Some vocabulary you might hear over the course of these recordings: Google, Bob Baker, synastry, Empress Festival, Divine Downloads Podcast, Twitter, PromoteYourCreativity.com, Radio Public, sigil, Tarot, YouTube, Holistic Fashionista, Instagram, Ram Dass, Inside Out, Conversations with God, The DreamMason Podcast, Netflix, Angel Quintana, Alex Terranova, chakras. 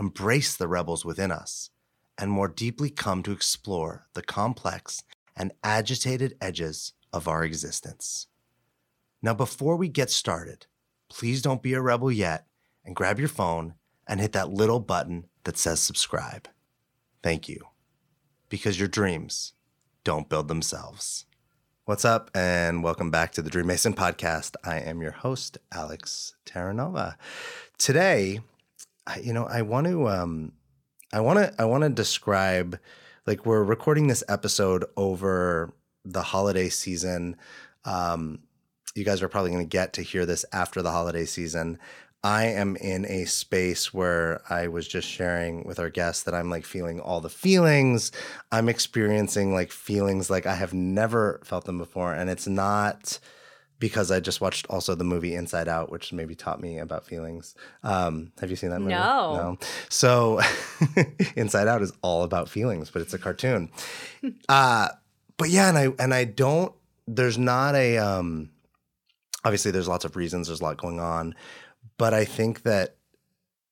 embrace the rebels within us, and more deeply come to explore the complex and agitated edges of our existence. Now, before we get started, please don't be a rebel yet and grab your phone and hit that little button that says subscribe. Thank you, because your dreams don't build themselves. What's up, and welcome back to the Dream Mason Podcast. I am your host, Alex Terranova. Today, I want to describe, like, we're recording this episode over the holiday season. You guys are probably going to get to hear this after the holiday season. I am in a space where I was just sharing with our guests that I'm like feeling all the feelings. I'm experiencing like feelings like I have never felt them before. And it's not because I just watched also the movie Inside Out, which maybe taught me about feelings. Have you seen that movie? No. So Inside Out is all about feelings, but it's a cartoon. But yeah, and I don't, there's not a, obviously there's lots of reasons, there's a lot going on. But I think that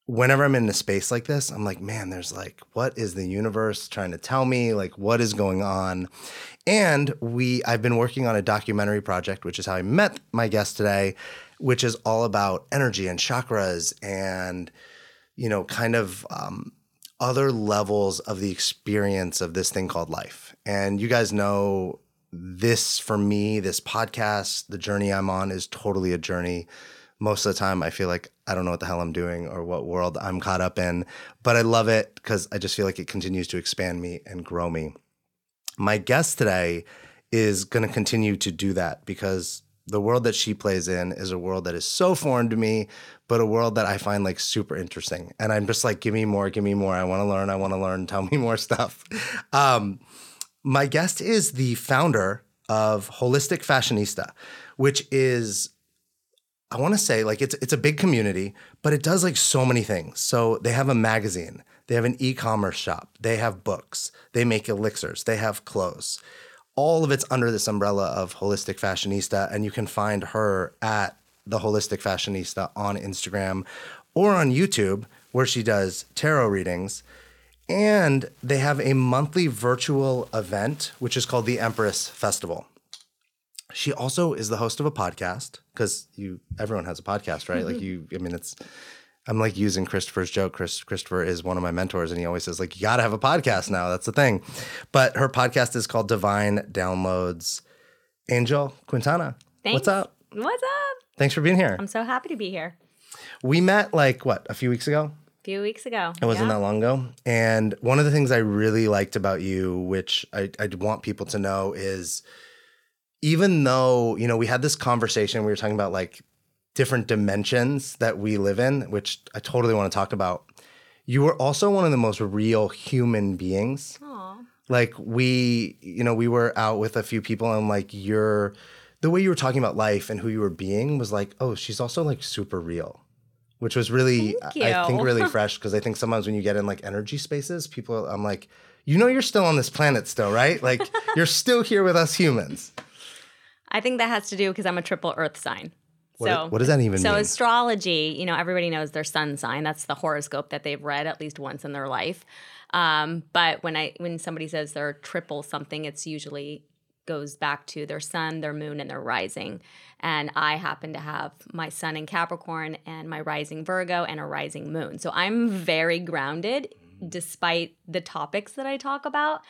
whenever I'm in a space like this, I'm like, man, there's like, what is the universe trying to tell me? Like, what is going on? And I've been working on a documentary project, which is how I met my guest today, which is all about energy and chakras and, you know, kind of other levels of the experience of this thing called life. And you guys know this for me, this podcast, the journey I'm on is totally a journey. Most of the time, I feel like I don't know what the hell I'm doing or what world I'm caught up in, but I love it because I just feel like it continues to expand me and grow me. My guest today is going to continue to do that because the world that she plays in is a world that is so foreign to me, but a world that I find like super interesting. And I'm just like, give me more. I want to learn. Tell me more stuff. My guest is the founder of Holistic Fashionista, which is, I want to say, like, it's a big community, but it does like so many things. So they have a magazine, they have an e-commerce shop, they have books, they make elixirs, they have clothes. All of it's under this umbrella of Holistic Fashionista, and you can find her at the Holistic Fashionista on Instagram or on YouTube, where she does tarot readings. And they have a monthly virtual event, which is called the Empress Festival. She also is the host of a podcast because everyone has a podcast, right? Mm-hmm. I'm like using Christopher's joke. Christopher is one of my mentors, and he always says, like, you got to have a podcast now. That's the thing. But her podcast is called Divine Downloads. Angel Quintana. Thanks. What's up? Thanks for being here. I'm so happy to be here. We met like, what, a few weeks ago. It wasn't that long ago. And one of the things I really liked about you, which I want people to know is, even though, you know, we had this conversation, we were talking about like different dimensions that we live in, which I totally want to talk about. You were also one of the most real human beings. Aww. Like we were out with a few people, and like the way you were talking about life and who you were being was like, oh, she's also like super real, which was really, I think, really fresh. Because I think sometimes when you get in like energy spaces, I'm like, you know, you're still on this planet still, right? Like you're still here with us humans. I think that has to do because I'm a triple earth sign. What does that even mean? So astrology, you know, everybody knows their sun sign. That's the horoscope that they've read at least once in their life. But when somebody says they're triple something, it's usually goes back to their sun, their moon, and their rising. And I happen to have my sun in Capricorn and my rising Virgo and a rising moon. So I'm very grounded despite the topics that I talk about.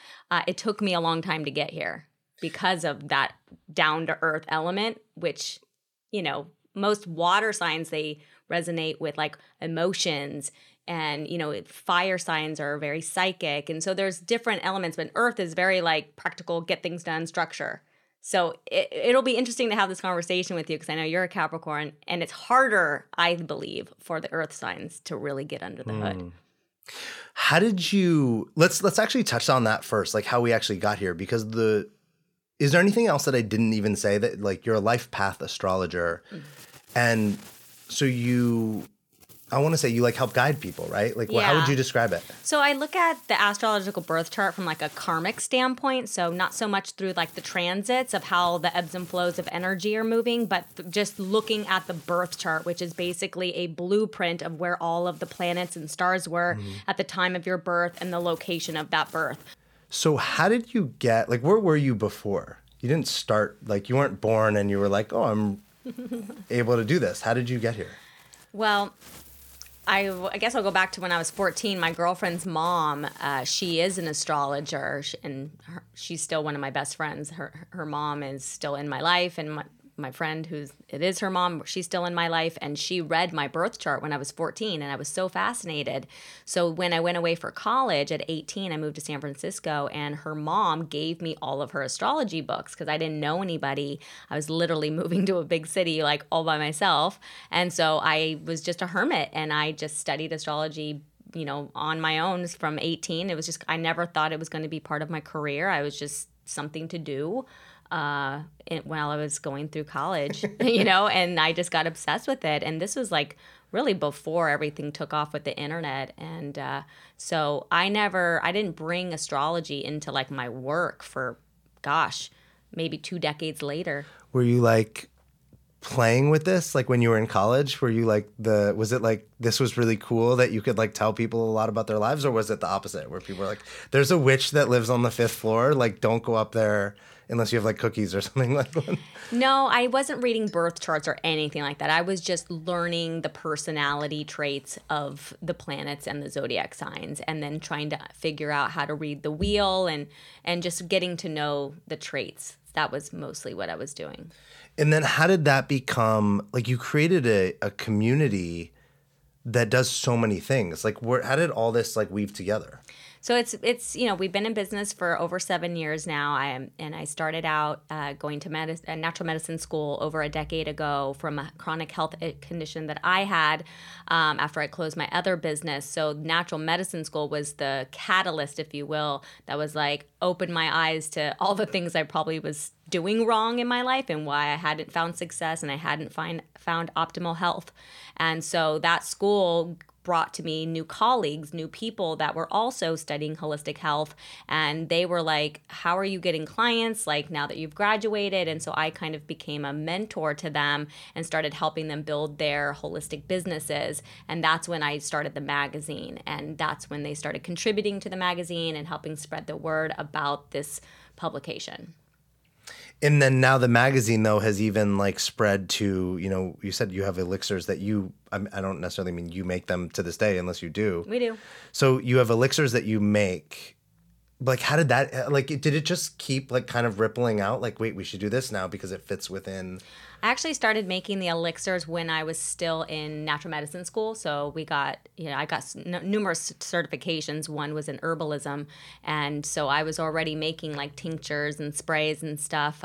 It took me a long time to get here, because of that down-to-earth element, which, you know, most water signs, they resonate with, like, emotions. And, you know, fire signs are very psychic. And so there's different elements. But earth is very, like, practical, get things done, structure. So it'll be interesting to have this conversation with you, because I know you're a Capricorn. And it's harder, I believe, for the earth signs to really get under the hood. How did you, let's actually touch on that first, like how we actually got here, because is there anything else that I didn't even say that, like, you're a life path astrologer, and so I want to say you like help guide people, right? Like, how would you describe it? So I look at the astrological birth chart from like a karmic standpoint. So not so much through like the transits of how the ebbs and flows of energy are moving, but just looking at the birth chart, which is basically a blueprint of where all of the planets and stars were at the time of your birth and the location of that birth. So how did you get, like, where were you before? You didn't start, like, you weren't born and you were like, oh, I'm able to do this. How did you get here? Well, I guess I'll go back to when I was 14. My girlfriend's mom, she is an astrologer, and she's still one of my best friends. Her mom is still in my life, and my friend it is her mom, she's still in my life, and she read my birth chart when I was 14, and I was so fascinated. So when I went away for college at 18, I moved to San Francisco, and her mom gave me all of her astrology books because I didn't know anybody. I was literally moving to a big city like all by myself, and so I was just a hermit, and I just studied astrology, you know, on my own from 18. It was just, I never thought it was going to be part of my career. I was just something to do. While I was going through college, you know, and I just got obsessed with it. And this was like really before everything took off with the internet. And so I didn't bring astrology into like my work for, gosh, maybe 2 decades later. Were you like playing with this? Like when you were in college, were you like was it like this was really cool that you could like tell people a lot about their lives? Or was it the opposite where people were like, there's a witch that lives on the 5th floor. Like, don't go up there. Unless you have like cookies or something like that. No, I wasn't reading birth charts or anything like that. I was just learning the personality traits of the planets and the zodiac signs, and then trying to figure out how to read the wheel and just getting to know the traits. That was mostly what I was doing. And then how did that become, like, you created a community that does so many things. Like, how did all this like weave together? So it's you know, we've been in business for over 7 years now. I started out going to natural medicine school over a decade ago from a chronic health condition that I had after I closed my other business. So natural medicine school was the catalyst, if you will, that was like opened my eyes to all the things I probably was doing wrong in my life and why I hadn't found success and I hadn't found optimal health. And so that school brought to me new colleagues, new people that were also studying holistic health. And they were like, how are you getting clients? Like, now that you've graduated. And so I kind of became a mentor to them and started helping them build their holistic businesses. And that's when I started the magazine. And that's when they started contributing to the magazine and helping spread the word about this publication. And then now the magazine, though, has even like spread to, you know, you said you have elixirs that you, I don't necessarily mean you make them to this day unless you do. We do. So you have elixirs that you make. Like, how did that, like, did it just keep like kind of rippling out? Like, wait, we should do this now because it fits within. I actually started making the elixirs when I was still in natural medicine school. So we got, you know, I got numerous certifications. One was in herbalism. And so I was already making like tinctures and sprays and stuff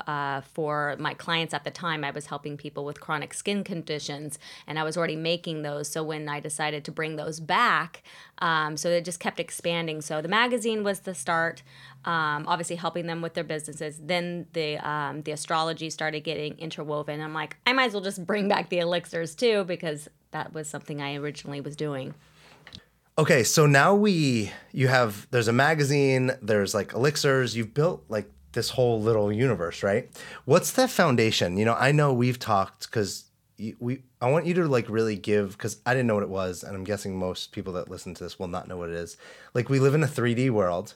for my clients at the time. I was helping people with chronic skin conditions, and I was already making those. So when I decided to bring those back, so it just kept expanding. So the magazine was the start. Obviously helping them with their businesses. Then the astrology started getting interwoven. I'm like, I might as well just bring back the elixirs too, because that was something I originally was doing. Okay, so now there's a magazine, there's like elixirs. You've built like this whole little universe, right? What's the foundation? You know, I know we've talked because I want you to like really give, because I didn't know what it was, and I'm guessing most people that listen to this will not know what it is. Like, we live in a 3D world.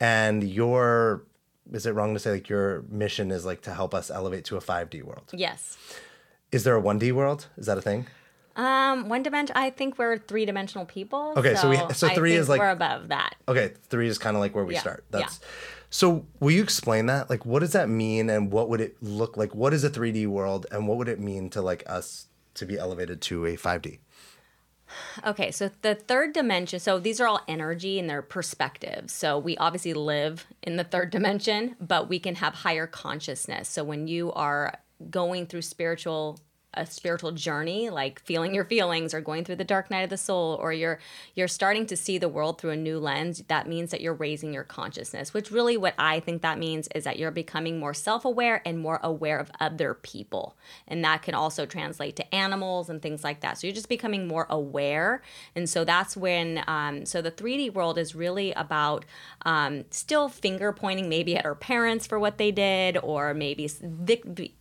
And is it wrong to say like your mission is like to help us elevate to a 5D world? Yes. Is there a 1D world? Is that a thing? One dimension. I think we're 3-dimensional people. Okay, so 3 is like we're above that. Okay, 3 is kind of like where we start. So will you explain that? Like, what does that mean, and what would it look like? What is a 3D world, and what would it mean to like us to be elevated to a 5D? Okay, so the third dimension, so these are all energy and their perspectives. So we obviously live in the third dimension, but we can have higher consciousness. So when you are going through spiritual a spiritual journey, like feeling your feelings or going through the dark night of the soul, or you're starting to see the world through a new lens, that means that you're raising your consciousness, which really what I think that means is that you're becoming more self-aware and more aware of other people. And that can also translate to animals and things like that. So you're just becoming more aware. And so that's when, so the 3D world is really about still finger pointing maybe at our parents for what they did, or maybe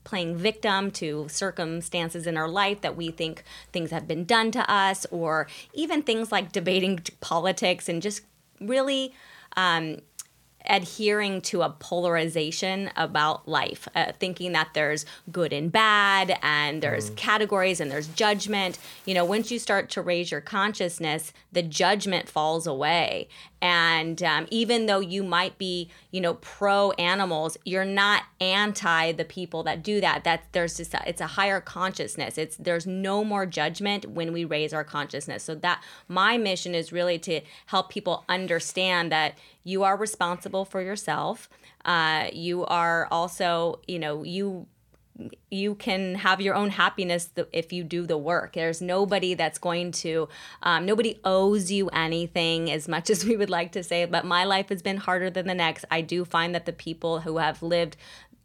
playing victim to circumstances in our life that we think things have been done to us, or even things like debating politics and just really adhering to a polarization about life, thinking that there's good and bad and there's categories and there's judgment. You know, once you start to raise your consciousness, the judgment falls away. And even though you might be, you know, pro animals, you're not anti the people that do that. It's a higher consciousness. There's no more judgment when we raise our consciousness. So that my mission is really to help people understand that you are responsible for yourself. You are also, you know, you can have your own happiness if you do the work. There's nobody that's going to, nobody owes you anything, as much as we would like to say, but my life has been harder than the next. I do find that the people who have lived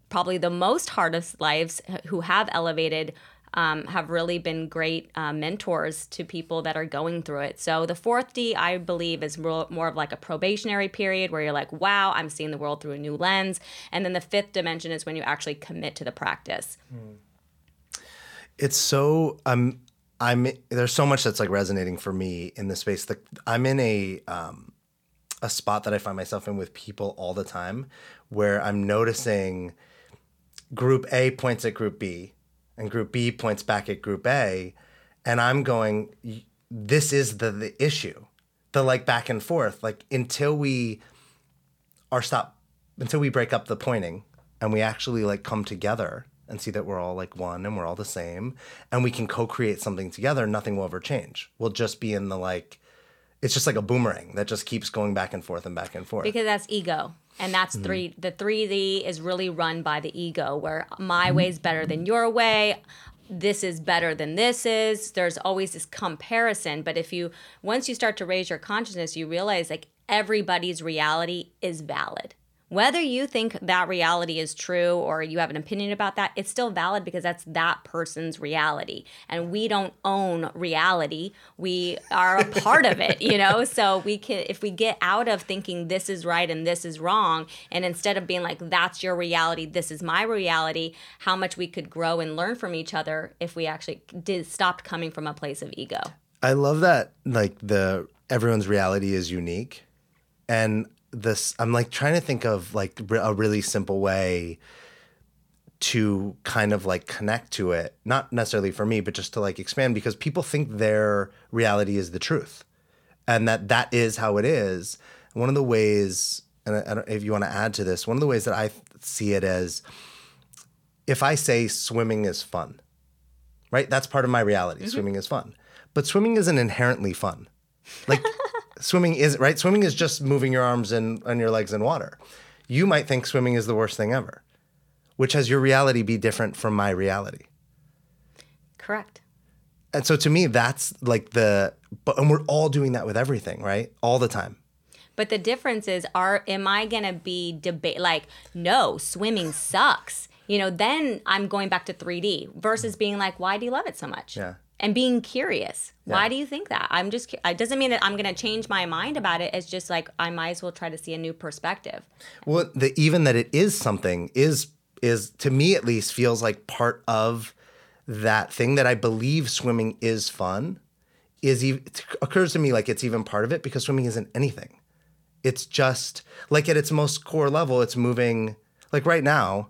probably the most hardest lives, who have elevated, have really been great mentors to people that are going through it. So the 4th D, I believe, is more of like a probationary period where you're like, wow, I'm seeing the world through a new lens. And then the 5th dimension is when you actually commit to the practice. It's so, there's so much that's like resonating for me in this space. I'm in a spot that I find myself in with people all the time where I'm noticing group A points at group B, and group B points back at group A, and I'm going, this is the issue, the like back and forth, like until we break up the pointing and we actually like come together and see that we're all like one and we're all the same and we can co-create something together, nothing will ever change. We'll just be in the like, it's just like a boomerang that just keeps going back and forth and back and forth. Because that's ego. And that's the 3D is really run by the ego, where my way is better than your way. This is better than this is. There's always this comparison. But once you start to raise your consciousness, you realize like everybody's reality is valid. Whether you think that reality is true or you have an opinion about that, it's still valid because that's that person's reality. And we don't own reality. We are a part of it, you know? So we can, if we get out of thinking this is right and this is wrong, and instead of being like, that's your reality, this is my reality, how much we could grow and learn from each other if we actually stopped coming from a place of ego. I love that, like, everyone's reality is unique. And this, I'm like trying to think of like a really simple way to kind of like connect to it, not necessarily for me, but just to like expand, because people think their reality is the truth and that is how it is. One of the ways, and I don't, if you want to add to this, one of the ways that I see it as, if I say swimming is fun, right? That's part of my reality. Mm-hmm. Swimming is fun, but swimming isn't inherently fun. Like swimming is, right? Swimming is just moving your arms and your legs in water. You might think swimming is the worst thing ever, which has your reality be different from my reality. Correct. And so to me, that's like and we're all doing that with everything, right? All the time. But the difference is, am I going to be like, no, swimming sucks. You know, then I'm going back to 3D versus being like, why do you love it so much? Yeah. And being curious. Yeah. Why do you think that? It doesn't mean that I'm going to change my mind about it. It's just like, I might as well try to see a new perspective. Well, even that it is something is to me at least feels like part of that thing that I believe swimming is fun it occurs to me like it's even part of it, because swimming isn't anything. It's just like at its most core level, it's moving. Like right now,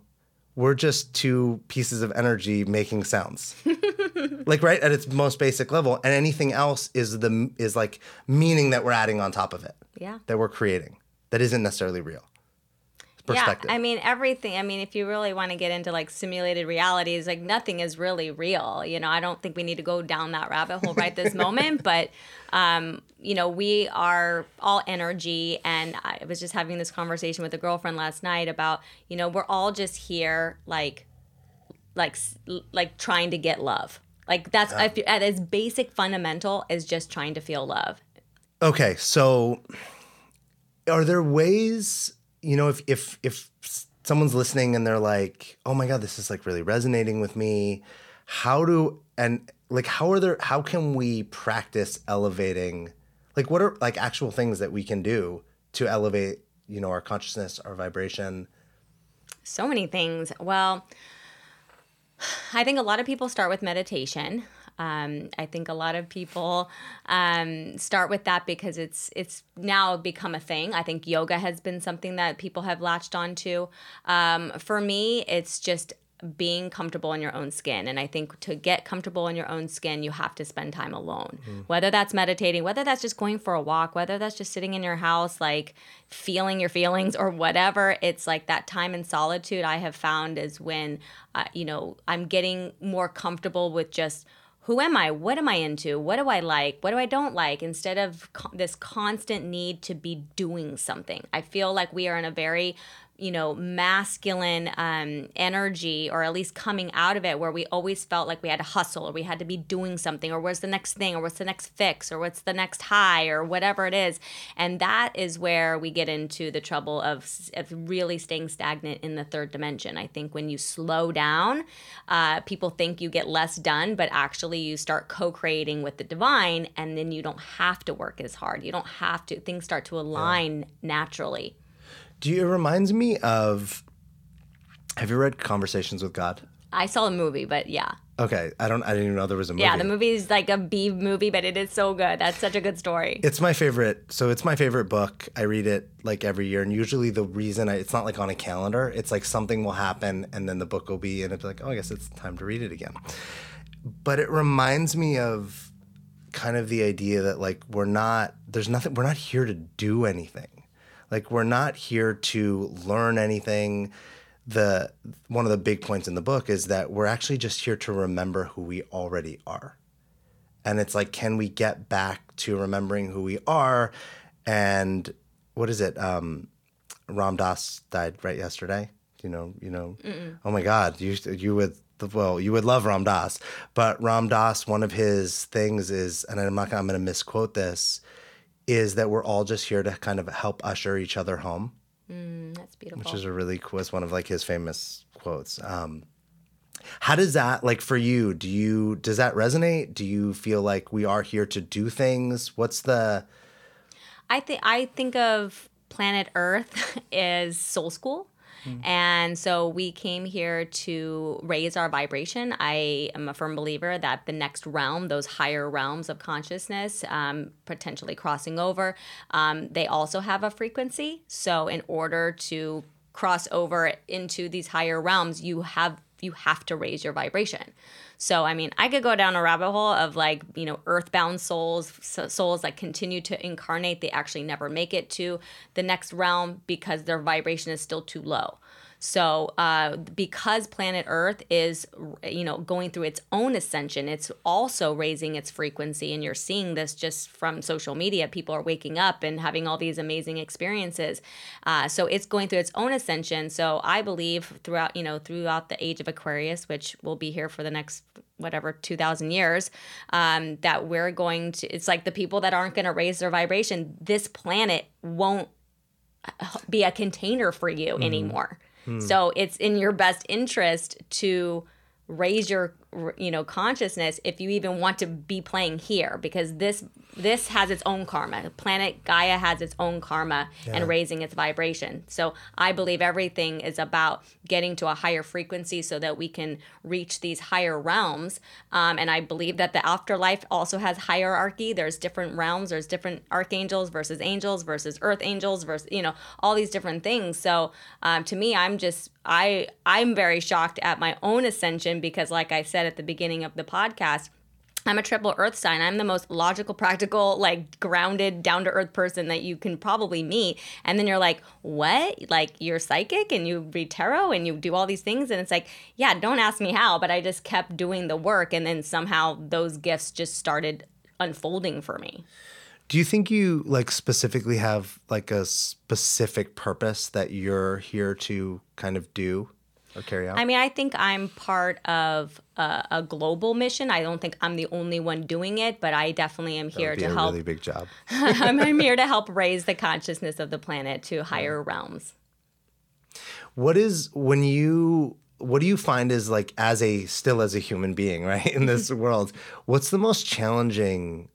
we're just two pieces of energy making sounds. Like right at its most basic level, and anything else is like meaning that we're adding on top of it. Yeah. That we're creating. That isn't necessarily real. Perspective. Yeah, I mean, everything. I mean, if you really want to get into like simulated realities, like nothing is really real. You know, I don't think we need to go down that rabbit hole right this moment. But, you know, we are all energy. And I was just having this conversation with a girlfriend last night about, you know, we're all just here like like trying to get love. Like that's at its basic fundamental is just trying to feel love. Okay, so are there ways, you know, if someone's listening and they're like, oh my God, this is like really resonating with me. How can we practice elevating? Like what are like actual things that we can do to elevate, you know, our consciousness, our vibration? So many things. Well, I think a lot of people start with meditation. I think a lot of people start with that because it's now become a thing. I think yoga has been something that people have latched onto. For me, it's just being comfortable in your own skin. And I think to get comfortable in your own skin, you have to spend time alone, whether that's meditating, whether that's just going for a walk, whether that's just sitting in your house, like feeling your feelings or whatever. It's like that time in solitude I have found is when, I'm getting more comfortable with just who am I? What am I into? What do I like? What do I don't like? Instead of this constant need to be doing something. I feel like we are in a very masculine energy, or at least coming out of it, where we always felt like we had to hustle or we had to be doing something, or where's the next thing, or what's the next fix, or what's the next high, or whatever it is. And that is where we get into the trouble of really staying stagnant in the third dimension. I think when you slow down, people think you get less done, but actually you start co-creating with the divine, and then you don't have to work as hard. You don't have to. Things start to align naturally. It reminds me of, have you read Conversations with God? I saw a movie, but yeah. Okay. I didn't even know there was a movie. Yeah, the movie is like a B movie, but it is so good. That's such a good story. It's my favorite book. I read it like every year. And usually the reason it's not like on a calendar. It's like something will happen and then the book will be, and it's like, oh, I guess it's time to read it again. But it reminds me of kind of the idea that like we're not here to do anything. Like we're not here to learn anything. One of the big points in the book is that we're actually just here to remember who we already are. And it's like, can we get back to remembering who we are? And what is it? Ram Dass died right yesterday. You know. Mm-mm. Oh my God, you would love Ram Dass. But Ram Dass, one of his things is, and I'm going to misquote this, is that we're all just here to kind of help usher each other home. That's beautiful. Which is a really cool, it's one of like his famous quotes. How does that, like for you, does that resonate? Do you feel like we are here to do things? I think of planet Earth as soul school. And so we came here to raise our vibration. I am a firm believer that the next realm, those higher realms of consciousness, potentially crossing over, they also have a frequency. So in order to cross over into these higher realms, you have to raise your vibration. So, I mean, I could go down a rabbit hole of like, earthbound souls that continue to incarnate. They actually never make it to the next realm because their vibration is still too low. So because planet Earth is, going through its own ascension, it's also raising its frequency. And you're seeing this just from social media. People are waking up and having all these amazing experiences. So it's going through its own ascension. So I believe throughout the age of Aquarius, which will be here for the next 2,000 years, that we're going to, it's like the people that aren't going to raise their vibration, this planet won't be a container for you anymore. So it's in your best interest to raise your, consciousness if you even want to be playing here, because this has its own karma. Planet Gaia has its own karma and raising its vibration. So I believe everything is about getting to a higher frequency so that we can reach these higher realms. And I believe that the afterlife also has hierarchy. There's different realms. There's different archangels versus angels versus earth angels versus, all these different things. So to me, I'm very shocked at my own ascension because, like I said at the beginning of the podcast, I'm a triple earth sign. I'm the most logical, practical, like grounded, down-to-earth person that you can probably meet. And then you're like, what? Like you're psychic and you read tarot and you do all these things. And it's like, yeah, don't ask me how, but I just kept doing the work. And then somehow those gifts just started unfolding for me. Do you think you like specifically have like a specific purpose that you're here to kind of do? or carry out? I mean, I think I'm part of a global mission. I don't think I'm the only one doing it, but I definitely am here to help. That would be a really big job. I'm here to help raise the consciousness of the planet to higher realms. What do you find is like as a human being, right, in this world? What's the most challenging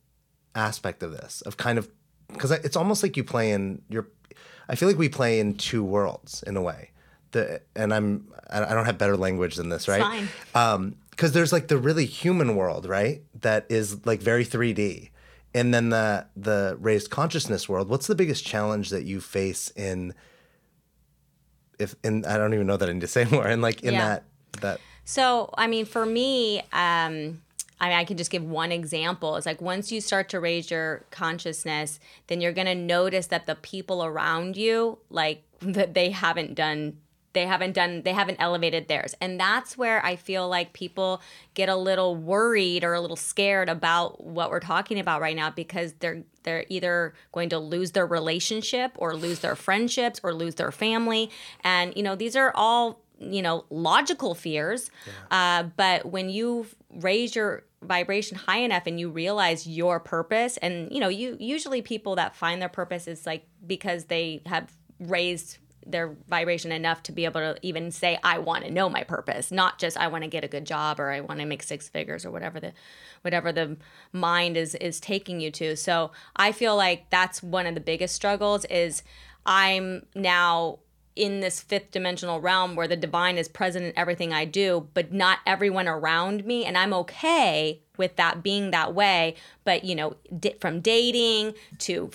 aspect of this? Of kind of, because it's almost like I feel like we play in two worlds in a way. I don't have better language than this, right? It's fine. Because there's like the really human world, right, that is like very 3D, and then the raised consciousness world. What's the biggest challenge that you face in? I don't even know that I need to say more. And like in that. So, I mean, for me, I can just give one example. It's like once you start to raise your consciousness, then you're going to notice that the people around you, like that they haven't elevated theirs. And that's where I feel like people get a little worried or a little scared about what we're talking about right now, because they're either going to lose their relationship or lose their friendships or lose their family. And, these are all, logical fears. Yeah. But when you raise your vibration high enough and you realize your purpose, and, you usually people that find their purpose is like because they have raised their vibration enough to be able to even say, I want to know my purpose, not just I want to get a good job or I want to make six figures or whatever the mind is taking you to. So I feel like that's one of the biggest struggles is I'm now in this fifth dimensional realm where the divine is present in everything I do, but not everyone around me. And I'm okay with that being that way. But, from dating to,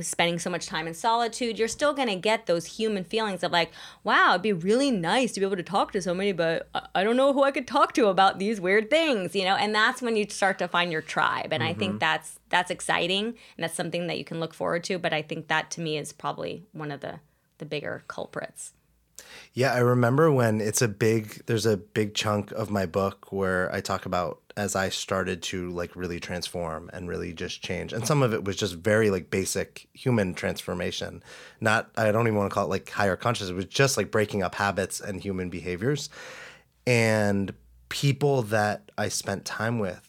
spending so much time in solitude, you're still going to get those human feelings of like, wow, it'd be really nice to be able to talk to somebody, but I don't know who I could talk to about these weird things, and that's when you start to find your tribe. And I think that's exciting. And that's something that you can look forward to. But I think that to me is probably one of the bigger culprits. Yeah, I remember when there's a big chunk of my book where I talk about as I started to like really transform and really just change. And some of it was just very like basic human transformation. I don't even want to call it like higher consciousness. It was just like breaking up habits and human behaviors. And people that I spent time with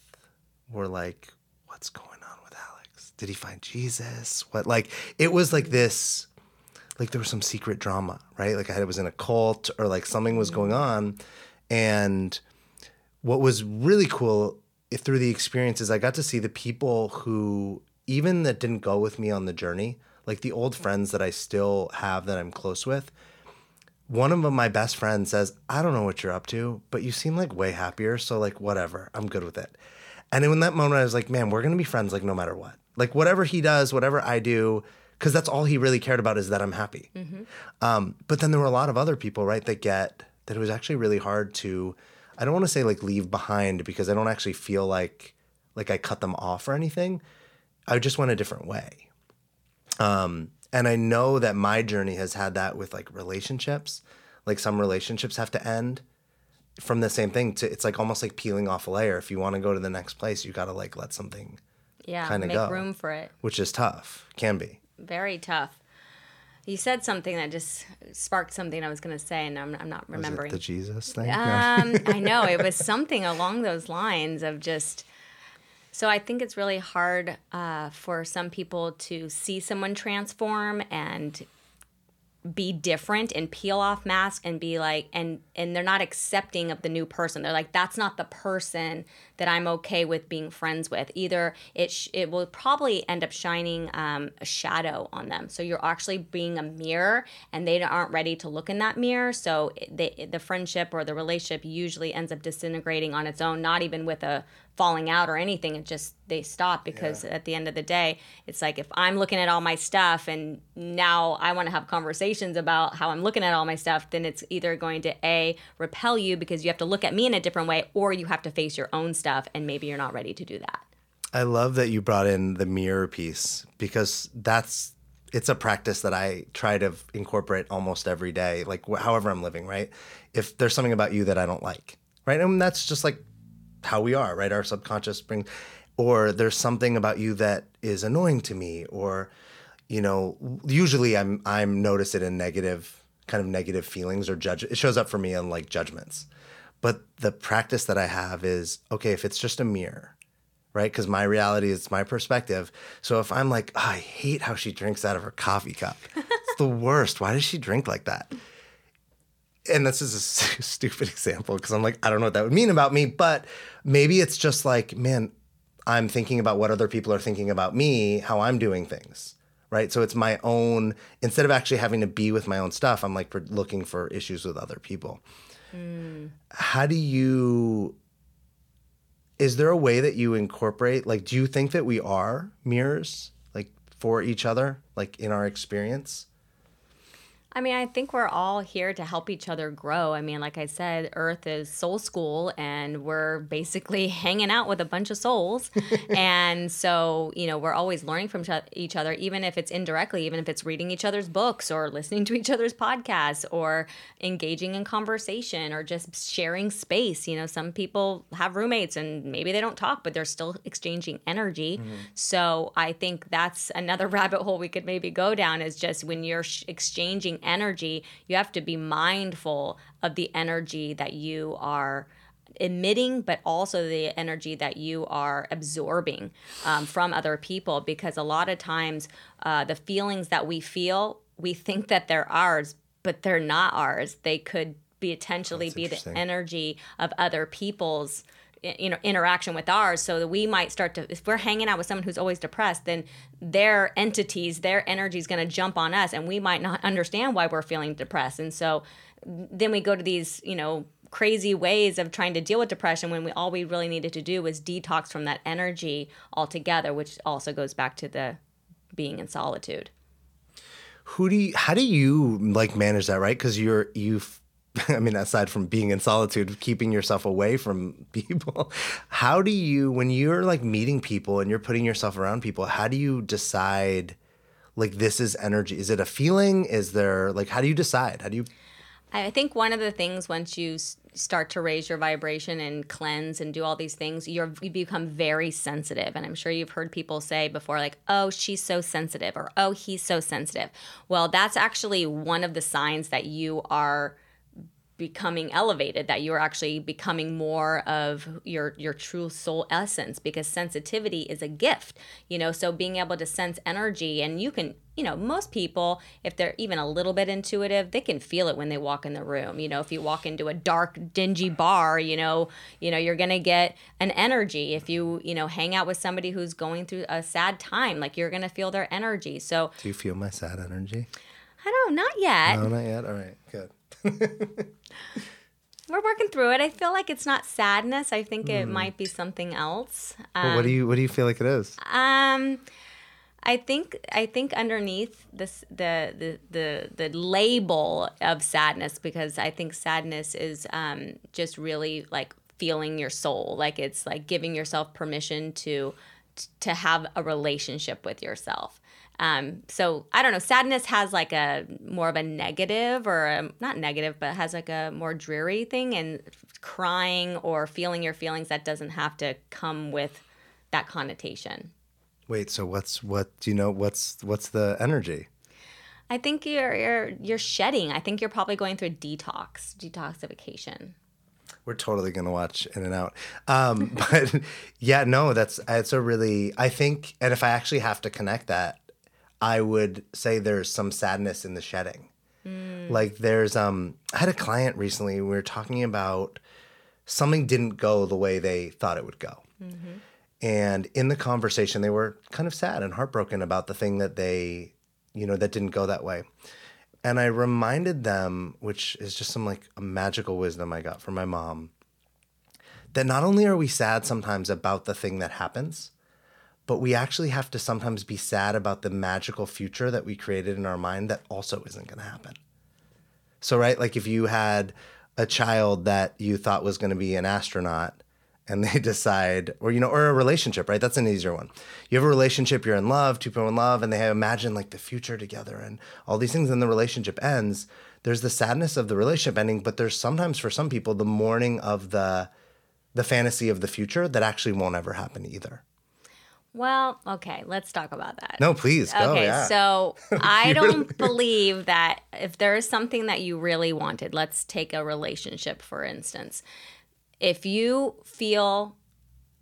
were like, what's going on with Alex? Did he find Jesus? What, like, it was like this, like there was some secret drama, right? Like I was in a cult or like something was going on. And what was really cool through the experiences, I got to see the people who even that didn't go with me on the journey, like the old friends that I still have that I'm close with. One of them, my best friend, says, I don't know what you're up to, but you seem like way happier. So like, whatever, I'm good with it. And in that moment, I was like, man, we're going to be friends like no matter what. Like whatever he does, whatever I do, because that's all he really cared about is that I'm happy. Mm-hmm. But then there were a lot of other people, right, that it was actually really hard to, I don't want to say like leave behind because I don't actually feel like I cut them off or anything. I just went a different way. And I know that my journey has had that with like relationships, like some relationships have to end from the same thing. It's like almost like peeling off a layer. If you want to go to the next place, you got to like let something kind of go. Yeah, make room for it. Which is tough, can be. Very tough. You said something that just sparked something I was going to say, and I'm not remembering. Was it the Jesus thing? I know. It was something along those lines of just... So I think it's really hard for some people to see someone transform and be different and peel off masks and be like... And they're not accepting of the new person. They're like, that's not the person that I'm okay with being friends with. Either it will probably end up shining a shadow on them. So you're actually being a mirror and they aren't ready to look in that mirror. So the friendship or the relationship usually ends up disintegrating on its own, not even with a falling out or anything. It just, they stop because at the end of the day, it's like if I'm looking at all my stuff and now I want to have conversations about how I'm looking at all my stuff, then it's either going to repel you because you have to look at me in a different way, or you have to face your own stuff, and maybe you're not ready to do that. I love that you brought in the mirror piece because it's a practice that I try to incorporate almost every day, like however I'm living, right? If there's something about you that I don't like, right? And that's just like how we are, right? Our subconscious brings, or there's something about you that is annoying to me, or usually I notice it in negative kind of negative feelings or judge. It shows up for me on like judgments. But the practice that I have is, okay, if it's just a mirror, right? Because my reality is my perspective. So if I'm like, oh, I hate how she drinks out of her coffee cup. It's the worst. Why does she drink like that? And this is a stupid example because I'm like, I don't know what that would mean about me, but maybe it's just like, man, I'm thinking about what other people are thinking about me, how I'm doing things, right? So it's my own, instead of actually having to be with my own stuff, I'm like looking for issues with other people. Mm. Is there a way that you incorporate, like, do you think that we are mirrors, like, for each other, like, in our experience? I mean, I think we're all here to help each other grow. I mean, like I said, Earth is soul school, and we're basically hanging out with a bunch of souls. And so, you know, we're always learning from each other, even if it's indirectly, even if it's reading each other's books or listening to each other's podcasts or engaging in conversation or just sharing space. You know, some people have roommates and maybe they don't talk, but they're still exchanging energy. Mm-hmm. So I think that's another rabbit hole we could maybe go down, is just when you're exchanging energy, you have to be mindful of the energy that you are emitting, but also the energy that you are absorbing from other people, because a lot of times the feelings that we feel, we think that they're ours, but they're not ours. They could potentially be the energy of other people's, you know, interaction with ours. So that we might start to, if we're hanging out with someone who's always depressed, then their energy is going to jump on us, and we might not understand why we're feeling depressed. And so then we go to these, you know, crazy ways of trying to deal with depression when all we really needed to do was detox from that energy altogether, which also goes back to the being in solitude. How do you like manage that, right? Because aside from being in solitude, keeping yourself away from people, how do you, when you're like meeting people and you're putting yourself around people, how do you decide like this is energy? Is it a feeling? Is there like, how do you decide? I think one of the things, once you start to raise your vibration and cleanse and do all these things, you become very sensitive. And I'm sure you've heard people say before, like, oh, she's so sensitive, or oh, he's so sensitive. Well, that's actually one of the signs that you are becoming elevated, that you're actually becoming more of your true soul essence, because sensitivity is a gift, you know. So being able to sense energy, and you can, you know, most people, if they're even a little bit intuitive, they can feel it when they walk in the room. You know, if you walk into a dark, dingy bar, you know, you're going to get an energy. If you, you know, hang out with somebody who's going through a sad time, like, you're going to feel their energy. So do you feel my sad energy? I don't, not yet. No, not yet. All right, good. We're working through it. I feel like it's not sadness. I think it might be something else. Well, what do you feel like it is? I think underneath this the label of sadness, because I think sadness is just really like feeling your soul. Like, it's like giving yourself permission to have a relationship with yourself. So I don't know, sadness has like a more of a negative, or not negative, but has like a more dreary thing, and crying or feeling your feelings, that doesn't have to come with that connotation. Wait, so what's the energy? I think you're shedding. I think you're probably going through a detoxification. We're totally going to watch In-N-Out. But yeah, no, it's a really, I think, and if I actually have to connect that, I would say there's some sadness in the shedding. Mm. Like there's, I had a client recently, we were talking about something didn't go the way they thought it would go. Mm-hmm. And in the conversation, they were kind of sad and heartbroken about the thing that they, you know, that didn't go that way. And I reminded them, which is just some like a magical wisdom I got from my mom, that not only are we sad sometimes about the thing that happens, but we actually have to sometimes be sad about the magical future that we created in our mind that also isn't going to happen. So, right, like if you had a child that you thought was going to be an astronaut and they decide, or, you know, or a relationship, right? That's an easier one. You have a relationship, you're in love, two people in love, and they imagine like the future together and all these things, and the relationship ends. There's the sadness of the relationship ending, but there's sometimes for some people the mourning of the fantasy of the future that actually won't ever happen either. Well, okay, let's talk about that. No, please, go. Okay, yeah. So I don't believe that if there is something that you really wanted, let's take a relationship, for instance. If you feel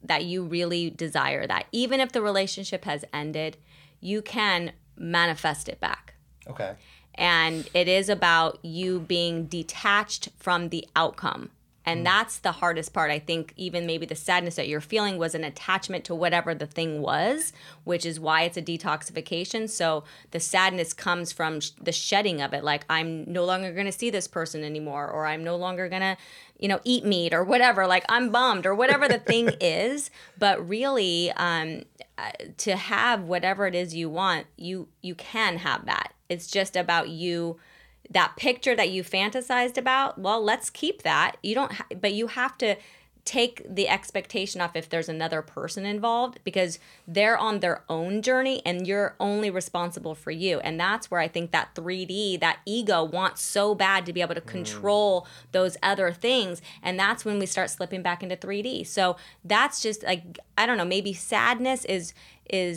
that you really desire that, even if the relationship has ended, you can manifest it back. Okay. And it is about you being detached from the outcome. And that's the hardest part. I think even maybe the sadness that you're feeling was an attachment to whatever the thing was, which is why it's a detoxification. So the sadness comes from the shedding of it. Like, I'm no longer going to see this person anymore, or I'm no longer going to, eat meat or whatever. Like, I'm bummed or whatever the thing is. But really, to have whatever it is you want, you can have that. It's just about you. That picture that you fantasized about, well, let's keep that. But you have to take the expectation off if there's another person involved, because they're on their own journey and you're only responsible for you. And that's where I think that 3D, that ego wants so bad to be able to control those other things. And that's when we start slipping back into 3D. So that's just like, I don't know, maybe sadness is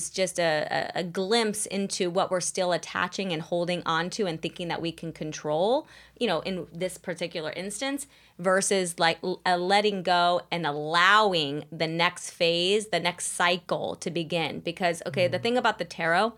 just a glimpse into what we're still attaching and holding on to and thinking that we can control, in this particular instance, versus like a letting go and allowing the next phase, the next cycle to begin. Because, the thing about the tarot,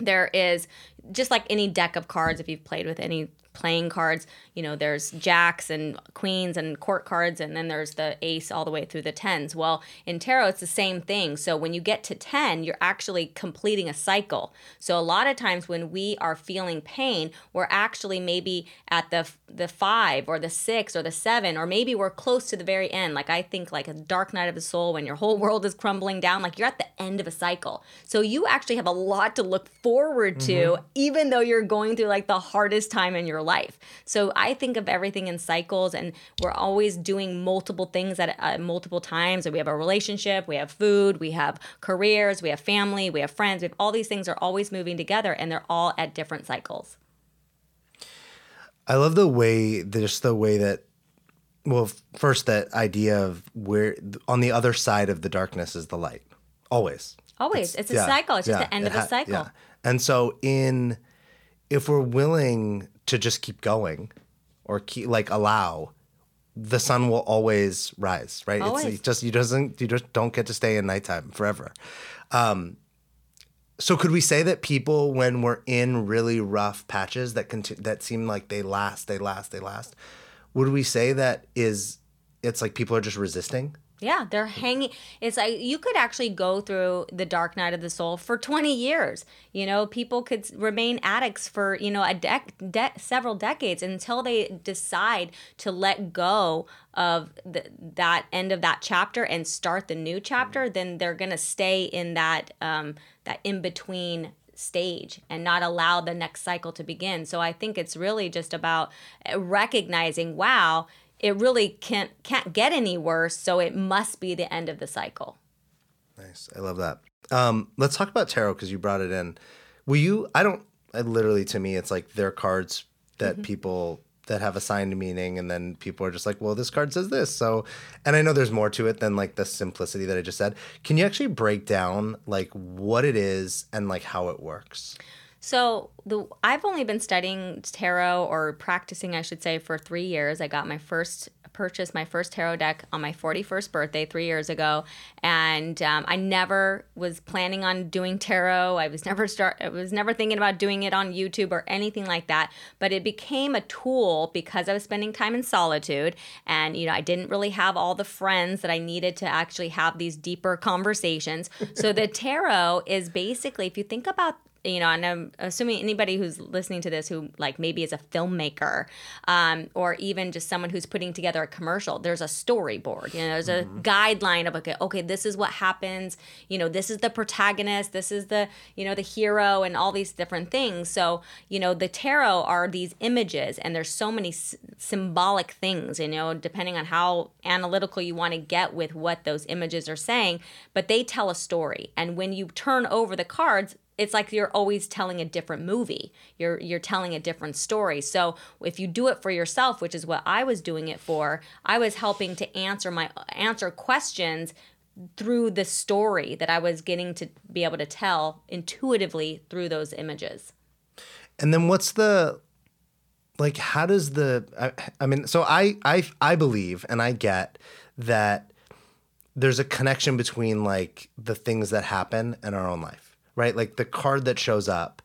there is just like any deck of cards, if you've played with any playing cards, there's jacks and queens and court cards, and then there's the ace all the way through the tens. Well, in tarot, it's the same thing. So when you get to 10, you're actually completing a cycle. So a lot of times when we are feeling pain, we're actually maybe at the 5 or the 6 or the 7, or maybe we're close to the very end. Like, I think like a dark night of the soul, when your whole world is crumbling down, like you're at the end of a cycle. So you actually have a lot to look forward to, even though you're going through like the hardest time in your life. So I think of everything in cycles, and we're always doing multiple things at multiple times. So we have a relationship, we have food, we have careers, we have family, we have friends. We have all these things are always moving together, and they're all at different cycles. I love the way that, well, first that idea of where on the other side of the darkness is the light. Always. It's a cycle. It's just the end of a cycle. Yeah. And so if we're willing to just keep going or allow, the sun will always rise, right? Always. You just don't get to stay in nighttime forever. So could we say that people, when we're in really rough patches that seem like they last, would we say that it's like people are just resisting? Yeah, they're hanging. It's like you could actually go through the dark night of the soul for 20 years. People could remain addicts for, several decades until they decide to let go of that end of that chapter and start the new chapter. Then they're going to stay in that in-between stage and not allow the next cycle to begin. So I think it's really just about recognizing, wow, it really can't get any worse, so it must be the end of the cycle. Nice. I love that. Let's talk about tarot, because you brought it in. To me, it's like they're cards that people that have assigned meaning, and then people are just like, well, this card says this. So, and I know there's more to it than like the simplicity that I just said. Can you actually break down like what it is and like how it works? So I've only been studying tarot, or practicing, I should say, for 3 years. I got my first tarot deck on my 41st birthday 3 years ago, and I never was planning on doing tarot. I was never thinking about doing it on YouTube or anything like that. But it became a tool because I was spending time in solitude, and I didn't really have all the friends that I needed to actually have these deeper conversations. So the tarot is basically, if you think about, and I'm assuming anybody who's listening to this who like maybe is a filmmaker or even just someone who's putting together a commercial, there's a storyboard, there's a guideline of, okay, this is what happens, this is the protagonist, this is the, the hero, and all these different things. So, the tarot are these images, and there's so many symbolic things, depending on how analytical you want to get with what those images are saying, but they tell a story. And when you turn over the cards, it's like you're always telling a different movie. You're telling a different story. So if you do it for yourself, which is what I was doing it for, I was helping to answer questions through the story that I was getting to be able to tell intuitively through those images. And then what's the, like, how does the, I believe and I get that there's a connection between like the things that happen and our own life, right? Like the card that shows up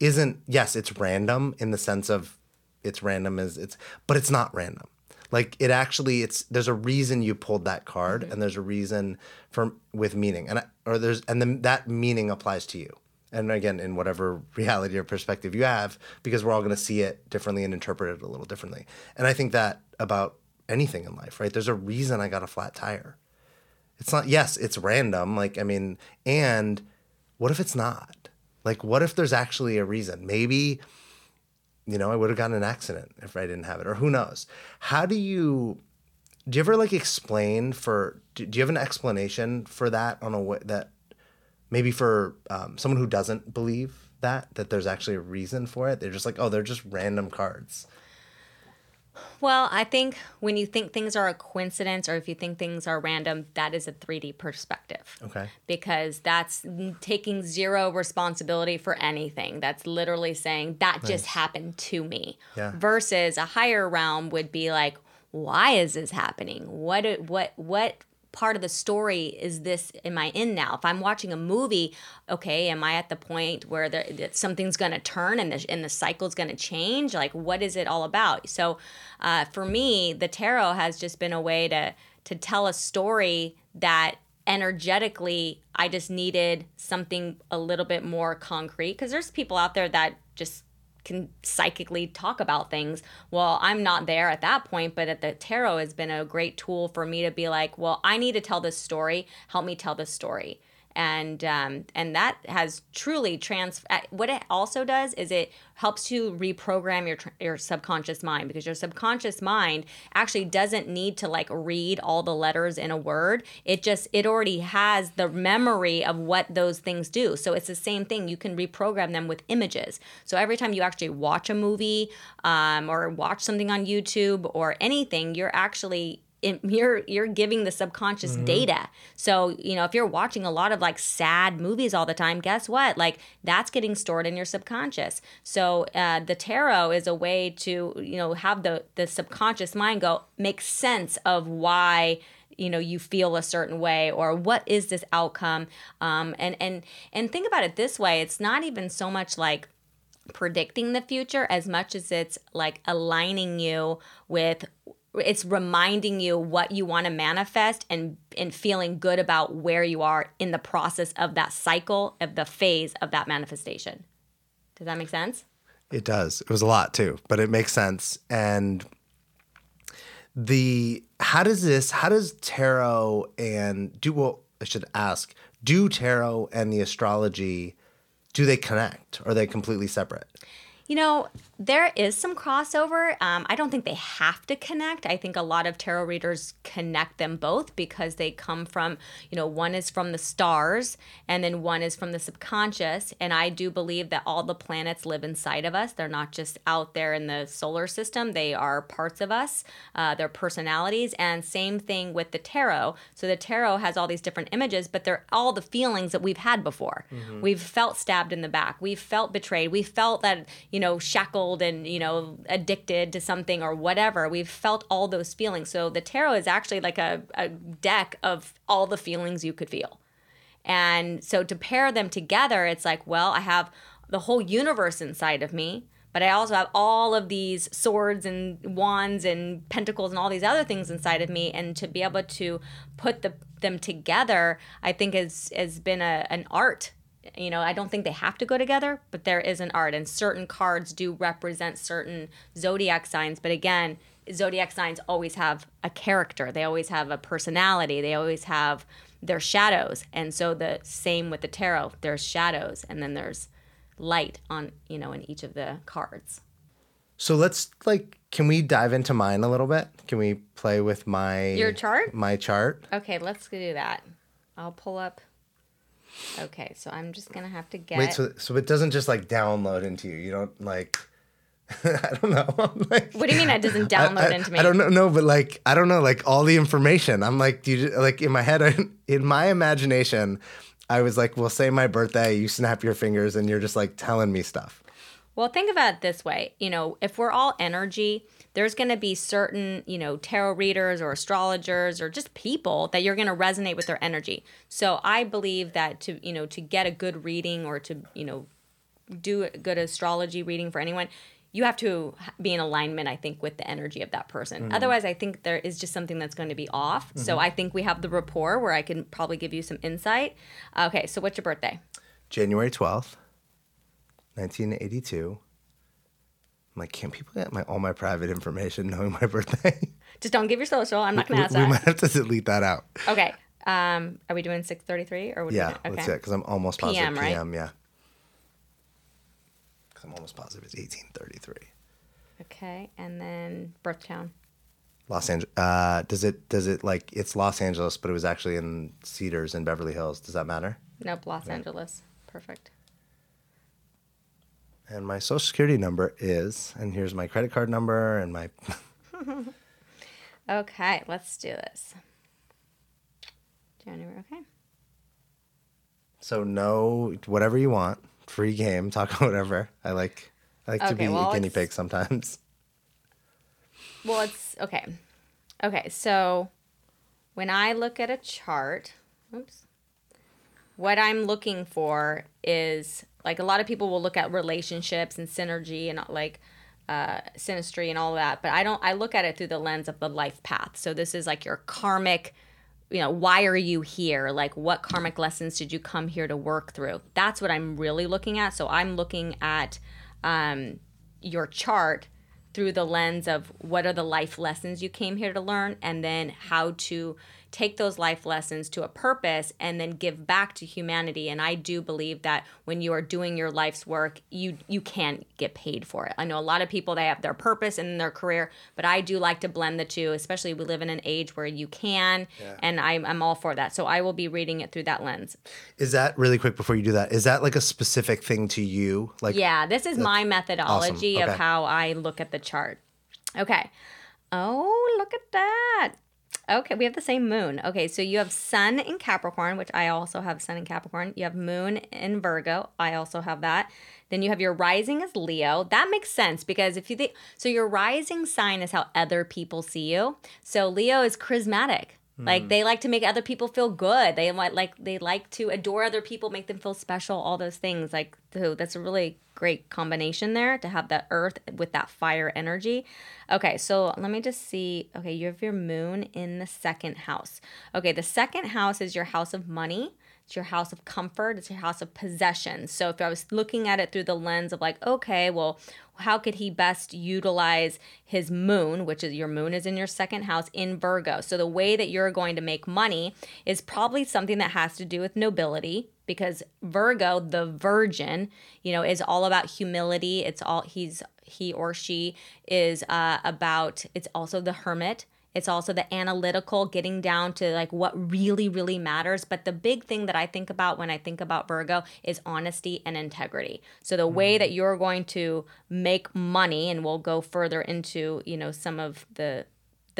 isn't, yes, it's random in the sense of it's random as it's, but it's not random. Like it actually, it's, there's a reason you pulled that card, mm-hmm. and there's a reason for, with meaning, and or there's, and then that meaning applies to you. And again, in whatever reality or perspective you have, because we're all going to see it differently and interpret it a little differently. And I think that about anything in life, right? There's a reason I got a flat tire. It's not, yes, it's random. Like, I mean, and what if it's not? Like, what if there's actually a reason? Maybe, you know, I would have gotten an accident if I didn't have it, or who knows? How do you ever like explain for, do you have an explanation for that on a way that, maybe for someone who doesn't believe that there's actually a reason for it? They're just like, oh, they're just random cards. Well, I think when you think things are a coincidence or if you think things are random, that is a 3D perspective. Okay. Because that's taking zero responsibility for anything. That's literally saying that just happened to me. Yeah. Versus a higher realm would be like, why is this happening? What part of the story is this? Am I in now? If I'm watching a movie, okay, am I at the point where something's going to turn and the cycle's going to change? Like, what is it all about? So for me, the tarot has just been a way to tell a story that energetically I just needed something a little bit more concrete, because there's people out there that just can psychically talk about things. Well, I'm not there at that point, but at the tarot has been a great tool for me to be like, well, I need to tell this story. Help me tell this story. And that has truly what it also does is it helps you reprogram your subconscious mind, because your subconscious mind actually doesn't need to like read all the letters in a word. It already has the memory of what those things do. So it's the same thing. You can reprogram them with images. So every time you actually watch a movie, or watch something on YouTube or anything, you're actually you're giving the subconscious mm-hmm. data. So, you know, if you're watching a lot of like sad movies all the time, guess what? Like that's getting stored in your subconscious. So the tarot is a way to, you know, have the subconscious mind go make sense of why, you know, you feel a certain way, or what is this outcome? And think about it this way. It's not even so much like predicting the future as much as it's like aligning you with, it's reminding you what you want to manifest and feeling good about where you are in the process of that cycle, of the phase of that manifestation. Does that make sense? It does. It was a lot too, but it makes sense. And how does tarot do tarot and the astrology, do they connect? Or are they completely separate? You know, there is some crossover. I don't think they have to connect. I think a lot of tarot readers connect them both because they come from, you know, one is from the stars and then one is from the subconscious. And I do believe that all the planets live inside of us. They're not just out there in the solar system. They are parts of us, their personalities, and same thing with the tarot. So the tarot has all these different images, but they're all the feelings that we've had before. Mm-hmm. We've felt stabbed in the back. We've felt betrayed. We felt that, you know, shackled and, you know, addicted to something or whatever. We've felt all those feelings. So the tarot is actually like a deck of all the feelings you could feel. And so to pair them together, it's like, well, I have the whole universe inside of me, but I also have all of these swords and wands and pentacles and all these other things inside of me. And to be able to put them together, I think has been an art. You know, I don't think they have to go together, but there is an art, and certain cards do represent certain zodiac signs. But again, zodiac signs always have a character. They always have a personality. They always have their shadows. And so the same with the tarot, there's shadows and then there's light on, you know, in each of the cards. So let's can we dive into mine a little bit? Can we play with your chart? My chart. Okay, let's do that. I'll pull up. Okay, so I'm just going to have to get... Wait, so it doesn't just, download into you? You don't, I don't know. Like, what do you mean that doesn't download into me? I don't know. No, but like, I don't know, like all the information. I'm like, do you, like in my head, in my imagination, I was like, well, say my birthday, you snap your fingers and you're just like telling me stuff. Well, think about it this way. You know, if we're all energy, there's going to be certain, you know, tarot readers or astrologers or just people that you're going to resonate with their energy. So I believe that to, you know, to get a good reading or to, you know, do a good astrology reading for anyone, you have to be in alignment, I think, with the energy of that person. Mm-hmm. Otherwise, I think there is just something that's going to be off. Mm-hmm. So I think we have the rapport where I can probably give you some insight. Okay, so what's your birthday? January 12th, 1982. I'm like, can people get all my private information knowing my birthday? Just don't give your social. I'm not going to ask that. We might have to delete that out. Okay. Are we doing 6:33? Or yeah, okay. Let's do it because I'm almost positive. PM, right? PM, yeah. I'm almost positive it's 1833. Okay, and then birth town. Los Angeles. Does it like it's Los Angeles, but it was actually in Cedars in Beverly Hills. Does that matter? Nope, Los Angeles. Perfect. And my social security number is, and here's my credit card number and my. Okay, let's do this. January. Okay. So no, whatever you want. Free game, talk about whatever. I like to be a guinea pig sometimes. Well, it's okay. Okay, so when I look at a chart, what I'm looking for is like a lot of people will look at relationships and synergy and like synastry and all that, but I look at it through the lens of the life path. So this is like your karmic, you know, why are you here? Like, what karmic lessons did you come here to work through? That's what I'm really looking at. So I'm looking at your chart through the lens of what are the life lessons you came here to learn, and then how to take those life lessons to a purpose and then give back to humanity. And I do believe that when you are doing your life's work, you can get paid for it. I know a lot of people, they have their purpose and their career, but I do like to blend the two, especially we live in an age where you can, yeah. And I'm all for that. So I will be reading it through that lens. Is that, really quick before you do that, is that like a specific thing to you? Like, yeah, this is my methodology. Awesome. Okay. Of how I look at the chart. Okay. Oh, look at that. Okay, we have the same moon. Okay, so you have sun in Capricorn, which I also have sun in Capricorn. You have moon in Virgo. I also have that. Then you have your rising as Leo. That makes sense because if you think, so your rising sign is how other people see you. So Leo is charismatic. Like, they like to make other people feel good. They like to adore other people, make them feel special, all those things. Like, so that's a really great combination there to have that earth with that fire energy. Okay, so let me just see. Okay, you have your moon in the second house. Okay, the second house is your house of money. It's your house of comfort. It's your house of possession. So if I was looking at it through the lens of like, okay, well, how could he best utilize his moon, which is your moon is in your second house in Virgo. So the way that you're going to make money is probably something that has to do with nobility, because Virgo, the virgin, you know, is all about humility. It's all he or she is about. It's also the hermit. It's also the analytical, getting down to like what really, really matters. But the big thing that I think about when I think about Virgo is honesty and integrity. So the way that you're going to make money, and we'll go further into, you know, some of the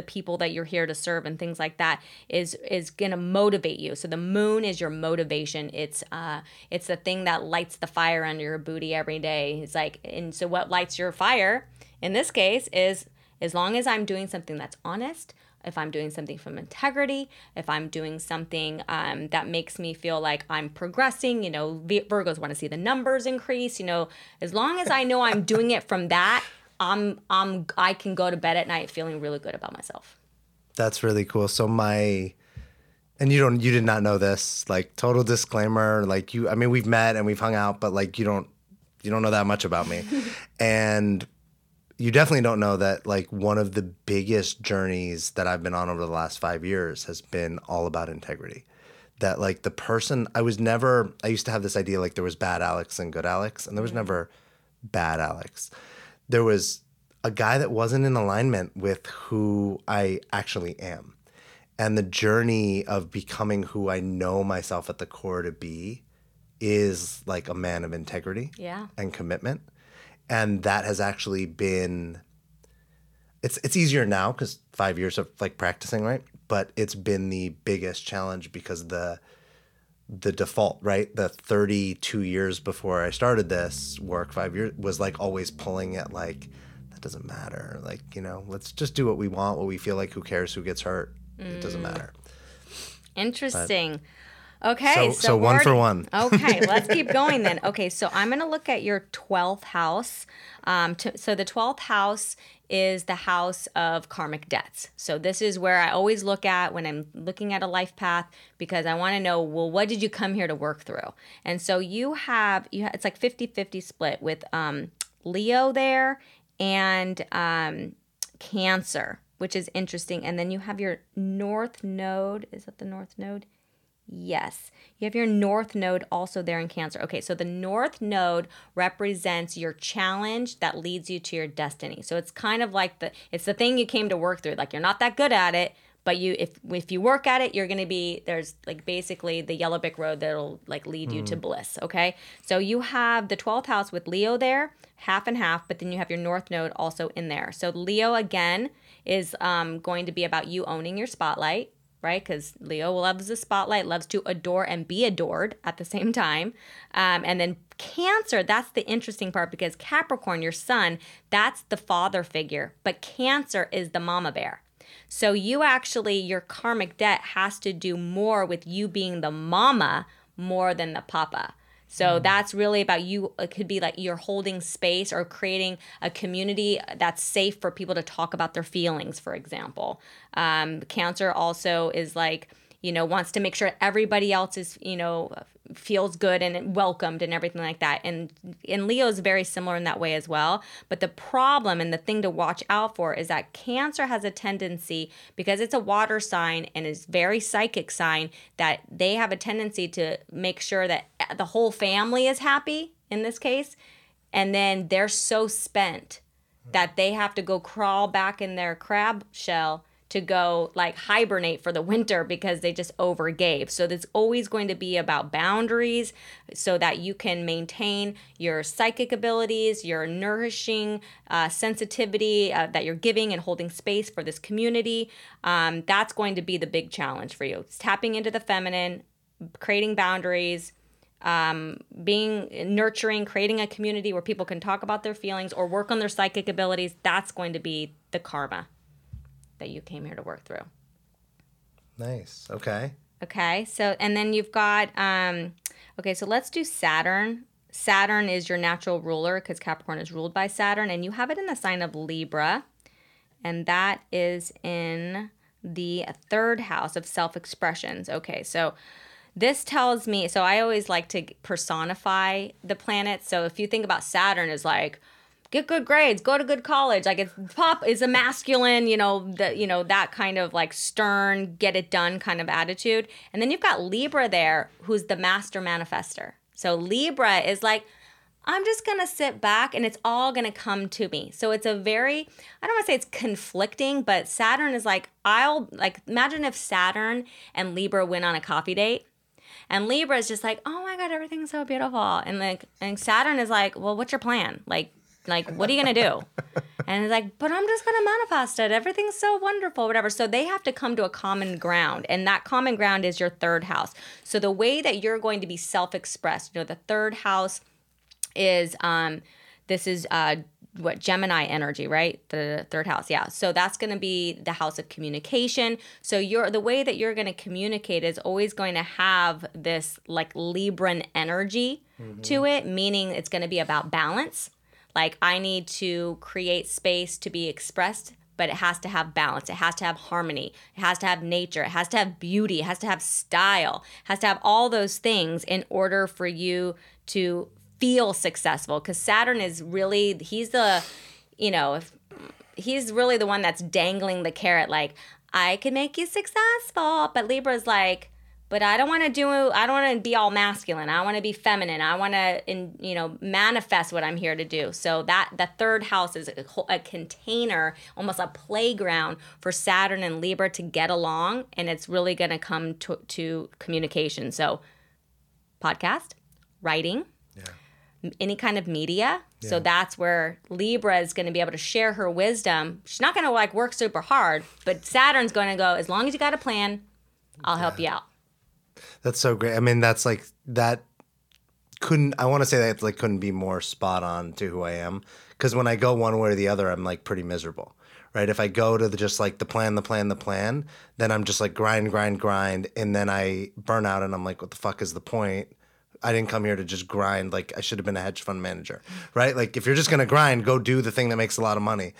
people that you're here to serve and things like that is going to motivate you. So the moon is your motivation. It's the thing that lights the fire under your booty every day. It's like, and so what lights your fire in this case is, as long as I'm doing something that's honest, if I'm doing something from integrity, if I'm doing something that makes me feel like I'm progressing, you know, Virgos want to see the numbers increase, you know, as long as I know I'm doing it from that, I can go to bed at night feeling really good about myself. That's really cool. So and you did not know this, like total disclaimer, like I mean, we've met and we've hung out, but like you don't know that much about me. And you definitely don't know that, like, one of the biggest journeys that I've been on over the last 5 years has been all about integrity. That, like, the person I used to have this idea, like, there was bad Alex and good Alex, and there was never bad Alex. There was a guy that wasn't in alignment with who I actually am. And the journey of becoming who I know myself at the core to be is, like, a man of integrity and commitment. And that has actually been, it's easier now because 5 years of like practicing, right? But it's been the biggest challenge because the default, right? The 32 years before I started this work, 5 years, was like always pulling at like, that doesn't matter. Like, you know, let's just do what we want, what we feel like, who cares, who gets hurt. It doesn't matter. Interesting. But, okay. So one for one. Okay. Let's keep going then. Okay. So I'm going to look at your 12th house. So the 12th house is the house of karmic debts. So this is where I always look at when I'm looking at a life path, because I want to know, well, what did you come here to work through? And so you have it's like 50-50 split with Leo there and Cancer, which is interesting. And then you have your North Node. Is that the North Node? Yes. You have your North Node also there in Cancer. Okay, so the North Node represents your challenge that leads you to your destiny. So it's kind of like it's the thing you came to work through. Like, you're not that good at it, but if you work at it, you're going to be, there's like basically the yellow brick road that'll like lead you to bliss, okay? So you have the 12th house with Leo there, half and half, but then you have your North Node also in there. So Leo again is going to be about you owning your spotlight, right? Because Leo loves the spotlight, loves to adore and be adored at the same time. And then Cancer, that's the interesting part, because Capricorn, your sun, that's the father figure, but Cancer is the mama bear. So you actually, your karmic debt has to do more with you being the mama more than the papa. So that's really about you. It could be like you're holding space or creating a community that's safe for people to talk about their feelings, for example. Cancer also is like, you know, wants to make sure everybody else is, you know, feels good and welcomed and everything like that. And Leo is very similar in that way as well. But the problem and the thing to watch out for is that Cancer has a tendency, because it's a water sign and is very psychic sign, that they have a tendency to make sure that the whole family is happy in this case. And then they're so spent that they have to go crawl back in their crab shell to go like hibernate for the winter because they just overgave. So there's always going to be about boundaries so that you can maintain your psychic abilities, your nourishing sensitivity that you're giving and holding space for this community. That's going to be the big challenge for you. It's tapping into the feminine, creating boundaries, being nurturing, creating a community where people can talk about their feelings or work on their psychic abilities. That's going to be the karma that you came here to work through. Nice. Okay. Okay. So, and then you've got, okay, so let's do Saturn. Saturn is your natural ruler because Capricorn is ruled by Saturn, and you have it in the sign of Libra, and that is in the 3rd house of self-expressions. Okay. So this tells me, so I always like to personify the planets. So if you think about Saturn as like, get good grades, go to good college. Like, it's pop is a masculine, that kind of like stern, get it done kind of attitude. And then you've got Libra there, who's the master manifester. So Libra is like, I'm just going to sit back and it's all going to come to me. So it's a very, I don't want to say it's conflicting, but Saturn is like, imagine if Saturn and Libra went on a coffee date. And Libra is just like, oh my God, everything's so beautiful. And like, and Saturn is like, well, what's your plan? Like, what are you going to do? And it's like, but I'm just going to manifest it. Everything's so wonderful, whatever. So they have to come to a common ground. And that common ground is your 3rd house. So the way that you're going to be self-expressed, you know, the 3rd house is, this is Gemini energy, right? The 3rd house. Yeah. So that's going to be the house of communication. So the way that you're going to communicate is always going to have this like Libran energy to it, meaning it's going to be about balance. Like, I need to create space to be expressed, but it has to have balance. It has to have harmony. It has to have nature. It has to have beauty. It has to have style. It has to have all those things in order for you to feel successful. Because Saturn is really, he's really the one that's dangling the carrot. Like, I can make you successful. But Libra's like, but I don't want to be all masculine. I want to be feminine. I want to, manifest what I'm here to do. So that the 3rd house is a container, almost a playground for Saturn and Libra to get along. And it's really going to come to communication. So podcast, writing, any kind of media, Yeah. So that's where Libra is going to be able to share her wisdom. She's not going to like work super hard, but Saturn's going to go, as long as you got a plan, I'll help you out. That's so great. I mean, that's like, that couldn't, I want to say that like couldn't be more spot on to who I am. Because when I go one way or the other, I'm like pretty miserable, right? If I go to the, just like the plan, then I'm just like grind. And then I burn out and I'm like, what the fuck is the point? I didn't come here to just grind. Like, I should have been a hedge fund manager, right? Like, if you're just going to grind, go do the thing that makes a lot of money.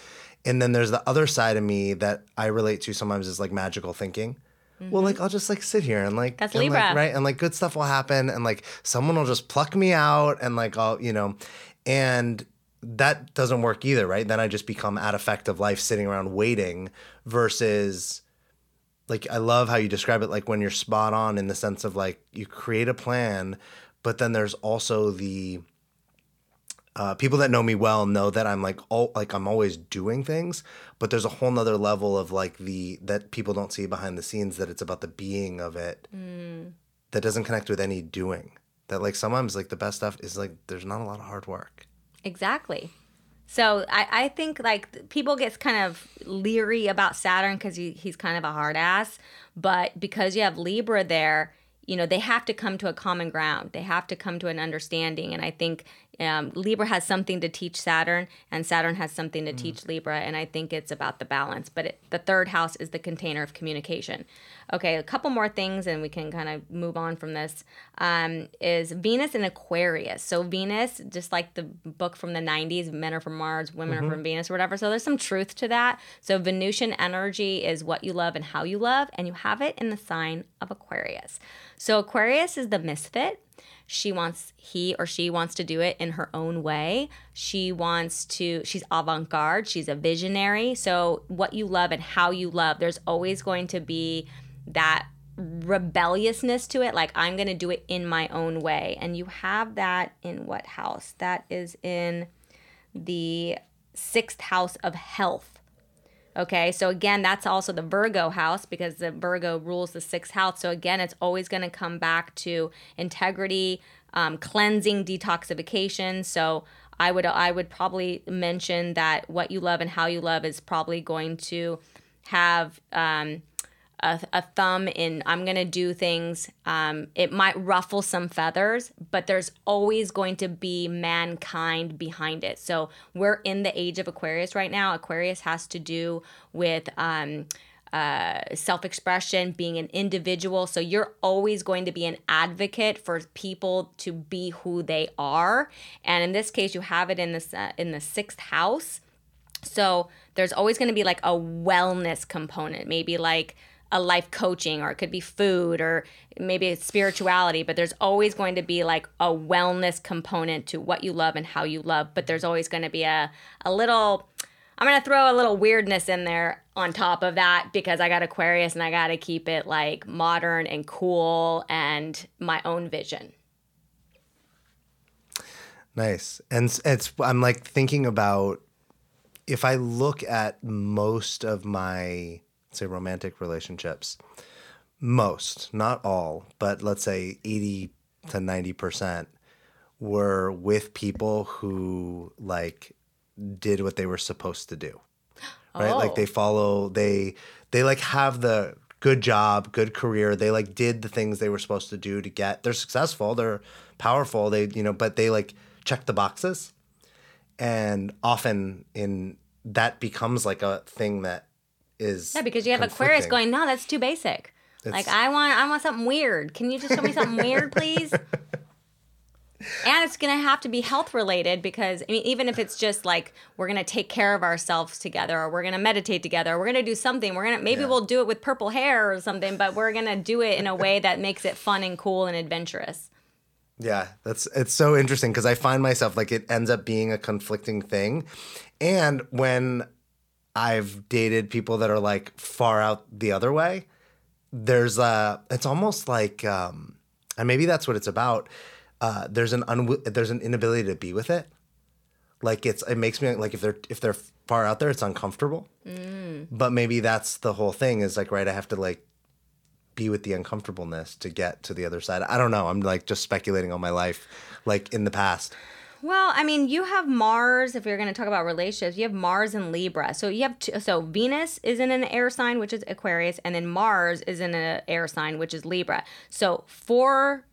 And then there's the other side of me that I relate to sometimes is like magical thinking. Mm-hmm. Well, like, I'll just like sit here and like, that's Libra. Like, right. And like good stuff will happen. And like someone will just pluck me out and like, I'll, you know, and that doesn't work either. Right. Then I just become out of effect of life sitting around waiting versus like, I love how you describe it. Like when you're spot on in the sense of like, you create a plan. But then there's also the people that know me well know that I'm like, oh, like I'm always doing things, but there's a whole nother level of like the, that people don't see behind the scenes, that it's about the being of it that doesn't connect with any doing. That like sometimes like the best stuff is like, there's not a lot of hard work. Exactly. So I think like people get kind of leery about Saturn because he's kind of a hard ass, but because you have Libra there, you know, they have to come to a common ground. They have to come to an understanding. And I think Libra has something to teach Saturn, and Saturn has something to teach Libra. And I think it's about the balance. But the third house is the container of communication. Okay, a couple more things, and we can kind of move on from this, is Venus in Aquarius. So Venus, just like the book from the 90s, Men Are From Mars, Women Are From Venus, or whatever. So there's some truth to that. So Venusian energy is what you love and how you love, and you have it in the sign of Aquarius. So Aquarius is the misfit. She wants to do it in her own way. She's avant-garde. She's a visionary. So what you love and how you love, there's always going to be that rebelliousness to it. Like, I'm going to do it in my own way. And you have that in what house? That is in the 6th house of health. Okay, so again, that's also the Virgo house, because the Virgo rules the 6th house. So again, it's always going to come back to integrity, cleansing, detoxification. So I would probably mention that what you love and how you love is probably going to have a thumb in, I'm going to do things. It might ruffle some feathers, but there's always going to be mankind behind it. So we're in the age of Aquarius right now. Aquarius has to do with self-expression, being an individual. So you're always going to be an advocate for people to be who they are. And in this case, you have it in the 6th house. So there's always going to be like a wellness component, maybe like a life coaching, or it could be food, or maybe it's spirituality, but there's always going to be like a wellness component to what you love and how you love. But there's always going to be a little, I'm going to throw a little weirdness in there on top of that, because I got Aquarius and I got to keep it like modern and cool and my own vision. Nice. And I'm like thinking about, if I look at most of my, say, romantic relationships, most, not all, but let's say 80 to 90% were with people who like did what they were supposed to do, right? Oh. Like they follow, they like have the good job, good career. They like did the things they were supposed to do to get, they're successful, they're powerful, they, you know, but they like check the boxes. And often that becomes like a thing that is because you have Aquarius going, no, that's too basic. It's, like I want something weird. Can you just show me something weird, please? And it's gonna have to be health related, because I mean, even if it's just like we're gonna take care of ourselves together, or we're gonna meditate together, or we're gonna do something. We'll do it with purple hair or something, but we're gonna do it in a way that makes it fun and cool and adventurous. Yeah, it's so interesting, because I find myself like it ends up being a conflicting thing. And when I've dated people that are like far out the other way, there's it's almost like, and maybe that's what it's about. There's an inability to be with it. Like it makes me like if they're far out there, it's uncomfortable. But maybe that's the whole thing is like, right, I have to like be with the uncomfortableness to get to the other side. I don't know. I'm like just speculating on my life, like in the past. Well, I mean, you have Mars, if you're going to talk about relationships, you have Mars in Libra. So you have so Venus is in an air sign, which is Aquarius, and then Mars is in an air sign, which is Libra. So for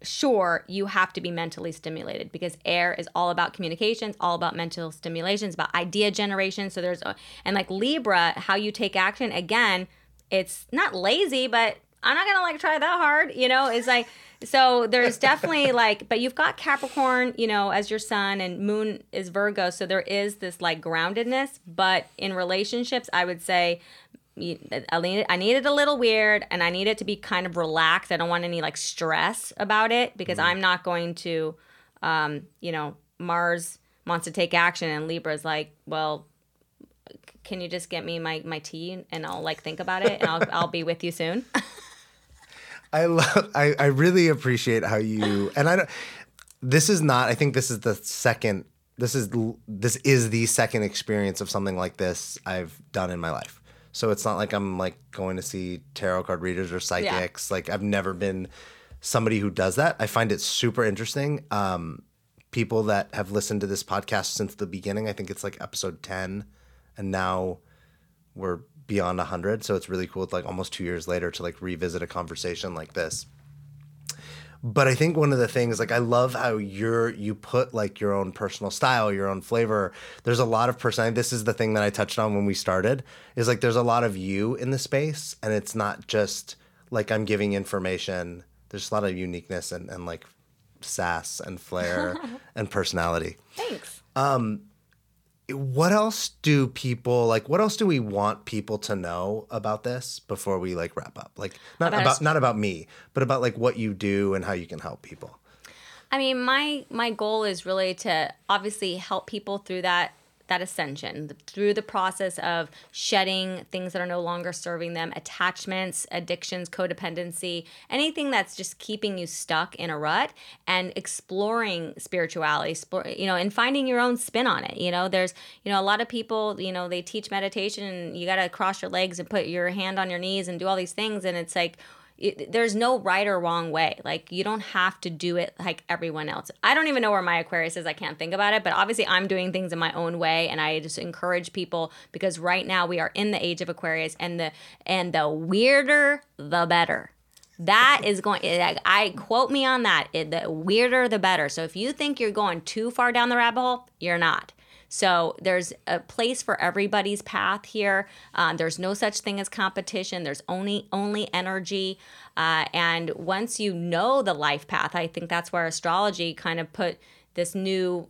sure, you have to be mentally stimulated because air is all about communications, all about mental stimulations, about idea generation. So there's, and like Libra, how you take action, again, it's not lazy, but I'm not going to like try that hard, you know, it's like, so there's definitely like, but you've got Capricorn, you know, as your sun, and moon is Virgo. So there is this like groundedness, but in relationships, I would say I need it a little weird, and I need it to be kind of relaxed. I don't want any like stress about it because I'm not going to, you know, Mars wants to take action and Libra's like, well, can you just get me my tea and I'll like think about it and I'll be with you soon. I really appreciate how you, and I don't, this is the second experience of something like this I've done in my life. So it's not like I'm like going to see tarot card readers or psychics. Yeah. Like I've never been somebody who does that. I find it super interesting. People that have listened to this podcast since the beginning, I think it's like episode 10 and now we're beyond 100. So it's really cool. It's like almost 2 years later to like revisit a conversation like this. But I think one of the things, like, I love how you put like your own personal style, your own flavor. There's a lot of personality. This is the thing that I touched on when we started, is like, there's a lot of you in the space, and it's not just like I'm giving information. There's a lot of uniqueness and like sass and flair and personality. Thanks. What else do people like? What else do we want people to know about this before we like wrap up? Like not about me, but about like what you do and how you can help people. I mean, my goal is really to obviously help people through that ascension, through the process of shedding things that are no longer serving them, attachments, addictions, codependency, anything that's just keeping you stuck in a rut, and exploring spirituality, you know, and finding your own spin on it. You know, there's, you know, a lot of people, you know, they teach meditation and you got to cross your legs and put your hand on your knees and do all these things. And it's like, there's no right or wrong way. Like, you don't have to do it like everyone else. I don't even know where my Aquarius is. I can't think about it. But obviously, I'm doing things in my own way, and I just encourage people, because right now we are in the age of Aquarius, and the weirder, the better. That is going, I quote me on that. The weirder, the better. So if you think you're going too far down the rabbit hole, you're not. So there's a place for everybody's path here. There's no such thing as competition. There's only energy. And once you know the life path, I think that's where astrology kind of put this new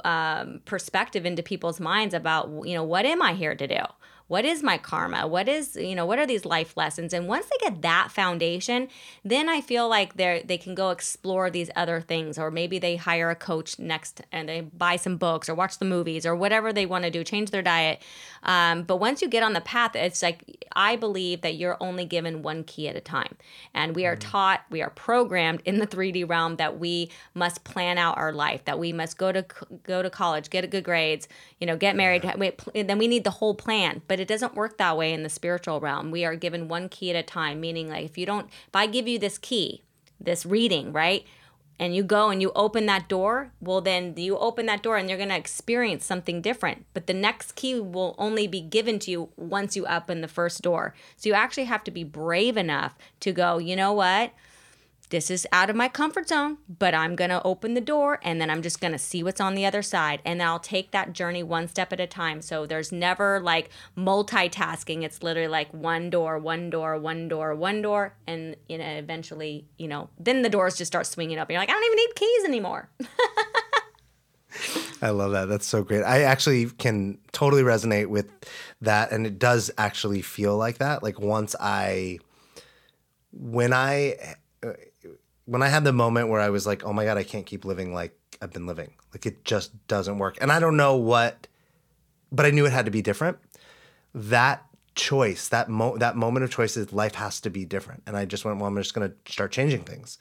perspective into people's minds about, you know, what am I here to do? What is my karma? What is, you know, what are these life lessons? And once they get that foundation, then I feel like they can go explore these other things, or maybe they hire a coach next and they buy some books or watch the movies or whatever they want to do, change their diet. But once you get on the path, it's like, I believe that you're only given one key at a time. And we are taught, we are programmed in the 3D realm that we must plan out our life, that we must go to college, get good grades, you know, get married. Then we need the whole plan. But it doesn't work that way in the spiritual realm. We are given one key at a time, meaning like if I give you this key, this reading, right? And you go and you open that door, well, then you open that door and you're going to experience something different. But the next key will only be given to you once you open the first door. So you actually have to be brave enough to go, you know what? This is out of my comfort zone, but I'm going to open the door and then I'm just going to see what's on the other side. And I'll take that journey one step at a time. So there's never like multitasking. It's literally like one door, one door, one door, one door. And, you know, eventually, you know, then the doors just start swinging up. And you're like, I don't even need keys anymore. I love that. That's so great. I actually can totally resonate with that. And it does actually feel like that. Like when I had the moment where I was like, oh my God, I can't keep living like I've been living. Like it just doesn't work. And I don't know what, but I knew it had to be different. That choice, that moment of choice is life has to be different. And I just went, well, I'm just going to start changing things.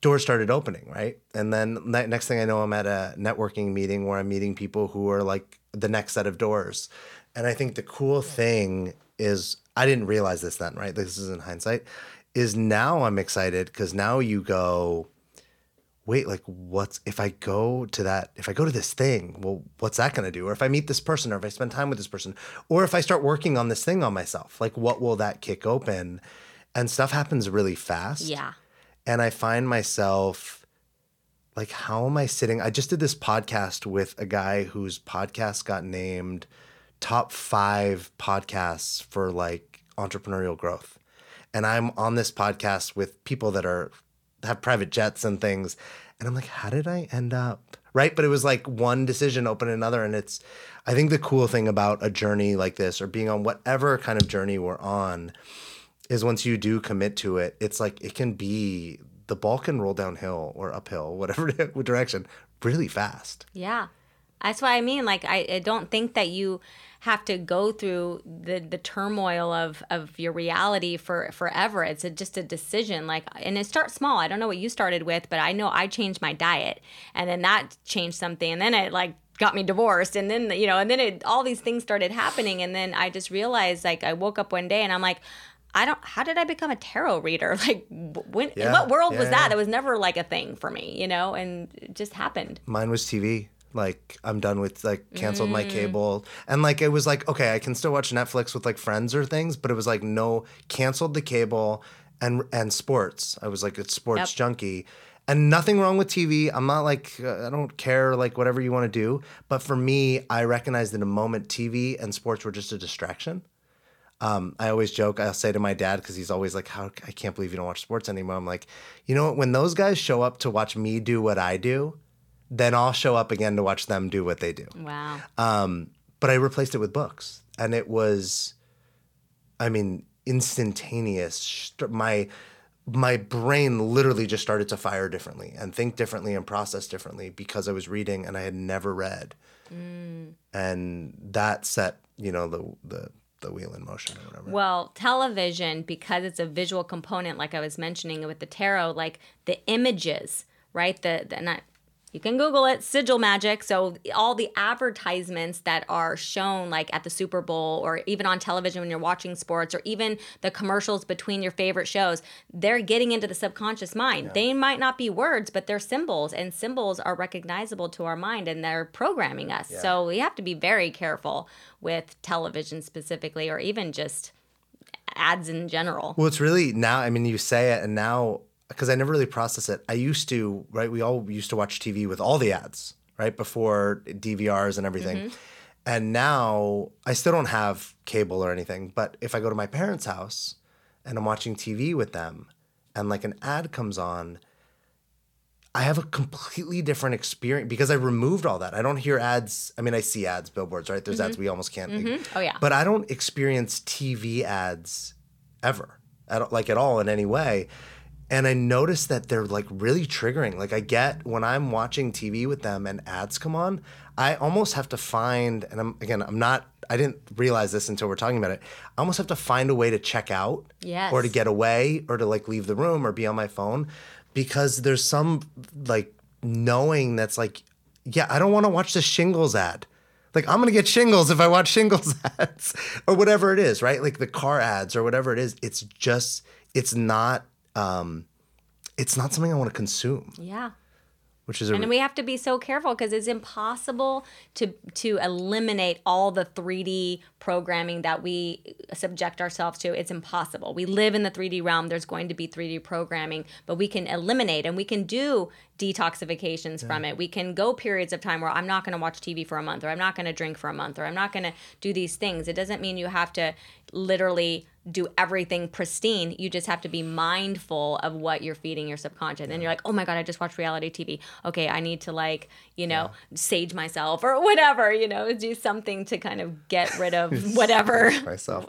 Doors started opening, right? And then next thing I know, I'm at a networking meeting where I'm meeting people who are like the next set of doors. And I think the cool thing is, I didn't realize this then, right? This is in hindsight. Is now I'm excited because now you go, wait, like, what's, if I go to this thing, well, what's that going to do? Or if I meet this person, or if I spend time with this person, or if I start working on this thing on myself, like, what will that kick open? And stuff happens really fast. Yeah. And I find myself like, how am I sitting? I just did this podcast with a guy whose podcast got named top 5 podcasts for like entrepreneurial growth. And I'm on this podcast with people that have private jets and things. And I'm like, how did I end up? Right. But it was like one decision opened another. And it's, I think the cool thing about a journey like this, or being on whatever kind of journey we're on, is once you do commit to it, it's like, it can be, the ball can roll downhill or uphill, whatever direction, really fast. Yeah. That's what I mean. Like, I don't think that you have to go through the turmoil of your reality forever. It's just a decision. Like, and it starts small. I don't know what you started with, but I know I changed my diet, and then that changed something. And then it like got me divorced. And then, you know, and then it, all these things started happening. And then I just realized, like, I woke up one day and I'm like, how did I become a tarot reader? Like, when, in what world was that? That was never like a thing for me, you know, and it just happened. Mine was TV. Like, I'm done with, like, canceled my cable. And, like, it was like, okay, I can still watch Netflix with, like, friends or things. But it was like, no, canceled the cable and sports. I was like, it's sports junkie. And nothing wrong with TV. I'm not like, I don't care, like, whatever you want to do. But for me, I recognized in a moment TV and sports were just a distraction. I always joke, I'll say to my dad, because he's always like, "How I can't believe you don't watch sports anymore." I'm like, you know what? When those guys show up to watch me do what I do, then I'll show up again to watch them do what they do. Wow. But I replaced it with books. And it was, I mean, instantaneous. My brain literally just started to fire differently and think differently and process differently because I was reading and I had never read. And that set, you know, the wheel in motion or whatever. Well, television, because it's a visual component, like I was mentioning with the tarot, like the images, right? You can Google it, sigil magic. So all the advertisements that are shown, like at the Super Bowl or even on television when you're watching sports, or even the commercials between your favorite shows, they're getting into the subconscious mind. Yeah. They might not be words, but they're symbols, and symbols are recognizable to our mind, and they're programming us. Yeah. So we have to be very careful with television specifically, or even just ads in general. Well, it's really now, I mean, you say it, and now, because I never really process it. I used to, right? We all used to watch TV with all the ads, right? Before DVRs and everything. Mm-hmm. And now I still don't have cable or anything. But if I go to my parents' house and I'm watching TV with them and like an ad comes on, I have a completely different experience because I removed all that. I don't hear ads. I mean, I see ads, billboards, right? There's ads we almost can't. Like, oh, yeah. But I don't experience TV ads ever, like at all in any way. And I noticed that they're like really triggering. Like I get when I'm watching TV with them and ads come on, I almost have to find, and I didn't realize this until we're talking about it. I almost have to find a way to check out or to get away or to like leave the room or be on my phone, because there's some like knowing that's like, yeah, I don't want to watch the shingles ad. Like I'm going to get shingles if I watch shingles ads or whatever it is, right? Like the car ads or whatever it is. It's just, it's not something I want to consume. Yeah. And we have to be so careful because it's impossible to eliminate all the 3D programming that we subject ourselves to. It's impossible. We live in the 3D realm. There's going to be 3D programming, but we can eliminate and we can do detoxifications from it. We can go periods of time where I'm not going to watch TV for a month, or I'm not going to drink for a month, or I'm not going to do these things. It doesn't mean you have to literally do everything pristine. You just have to be mindful of what you're feeding your subconscious. And then you're like, oh my God, I just watched reality TV. Okay, I need to like, you know, sage myself or whatever, you know, do something to kind of get rid of whatever. Myself.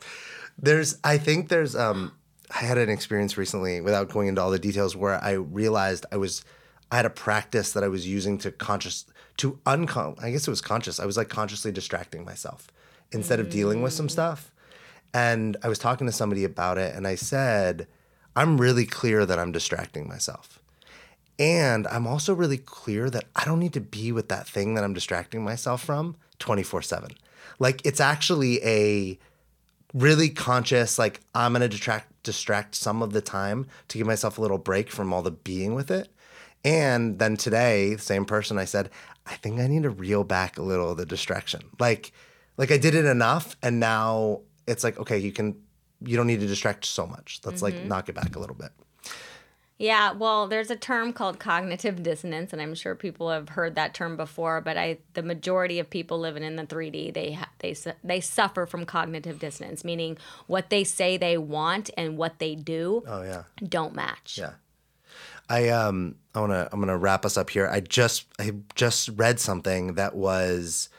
I had an experience recently, without going into all the details, where I realized I had a practice that I was using I guess it was conscious. I was like consciously distracting myself instead of dealing with some stuff. And I was talking to somebody about it, and I said, I'm really clear that I'm distracting myself. And I'm also really clear that I don't need to be with that thing that I'm distracting myself from 24/7. Like, it's actually a really conscious, like, I'm going to distract some of the time to give myself a little break from all the being with it. And then today, same person, I said, I think I need to reel back a little of the distraction. Like I did it enough, and now it's like, okay, you don't need to distract so much. Let's like knock it back a little bit. Yeah, well, there's a term called cognitive dissonance, and I'm sure people have heard that term before, but the majority of people living in the 3D, they suffer from cognitive dissonance, meaning what they say they want and what they do don't match. Yeah. I'm going to wrap us up here. I just read something that was,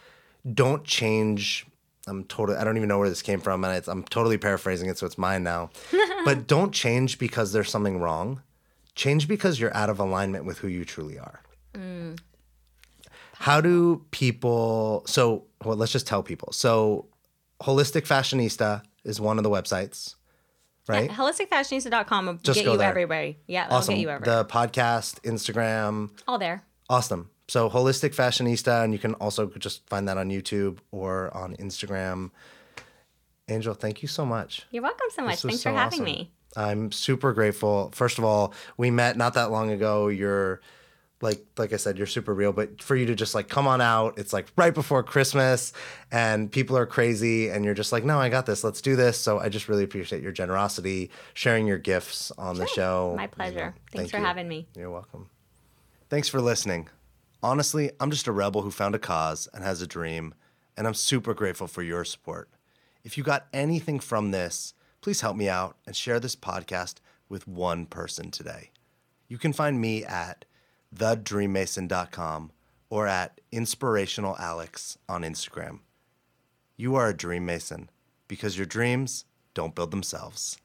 don't change. I don't even know where this came from, and I'm totally paraphrasing it, so it's mine now. But don't change because there's something wrong. Change because you're out of alignment with who you truly are. Mm. How do people, let's just tell people. So Holistic Fashionista is one of the websites. Right? Yeah, holisticfashionista.com will get you everywhere. Yeah, awesome. Get you everywhere. The podcast, Instagram. All there. Awesome. So Holistic Fashionista, and you can also just find that on YouTube or on Instagram. Angel, thank you so much. You're welcome so much. Thanks for having me. I'm super grateful. First of all, we met not that long ago. You're like I said, you're super real, but for you to just come on out, it's right before Christmas and people are crazy and you're just no, I got this. Let's do this. So I just really appreciate your generosity, sharing your gifts on the show. My pleasure. You know, thanks for having me. You're welcome. Thanks for listening. Honestly, I'm just a rebel who found a cause and has a dream, and I'm super grateful for your support. If you got anything from this, please help me out and share this podcast with one person today. You can find me at thedreammason.com or at inspirationalalex on Instagram. You are a dream mason because your dreams don't build themselves.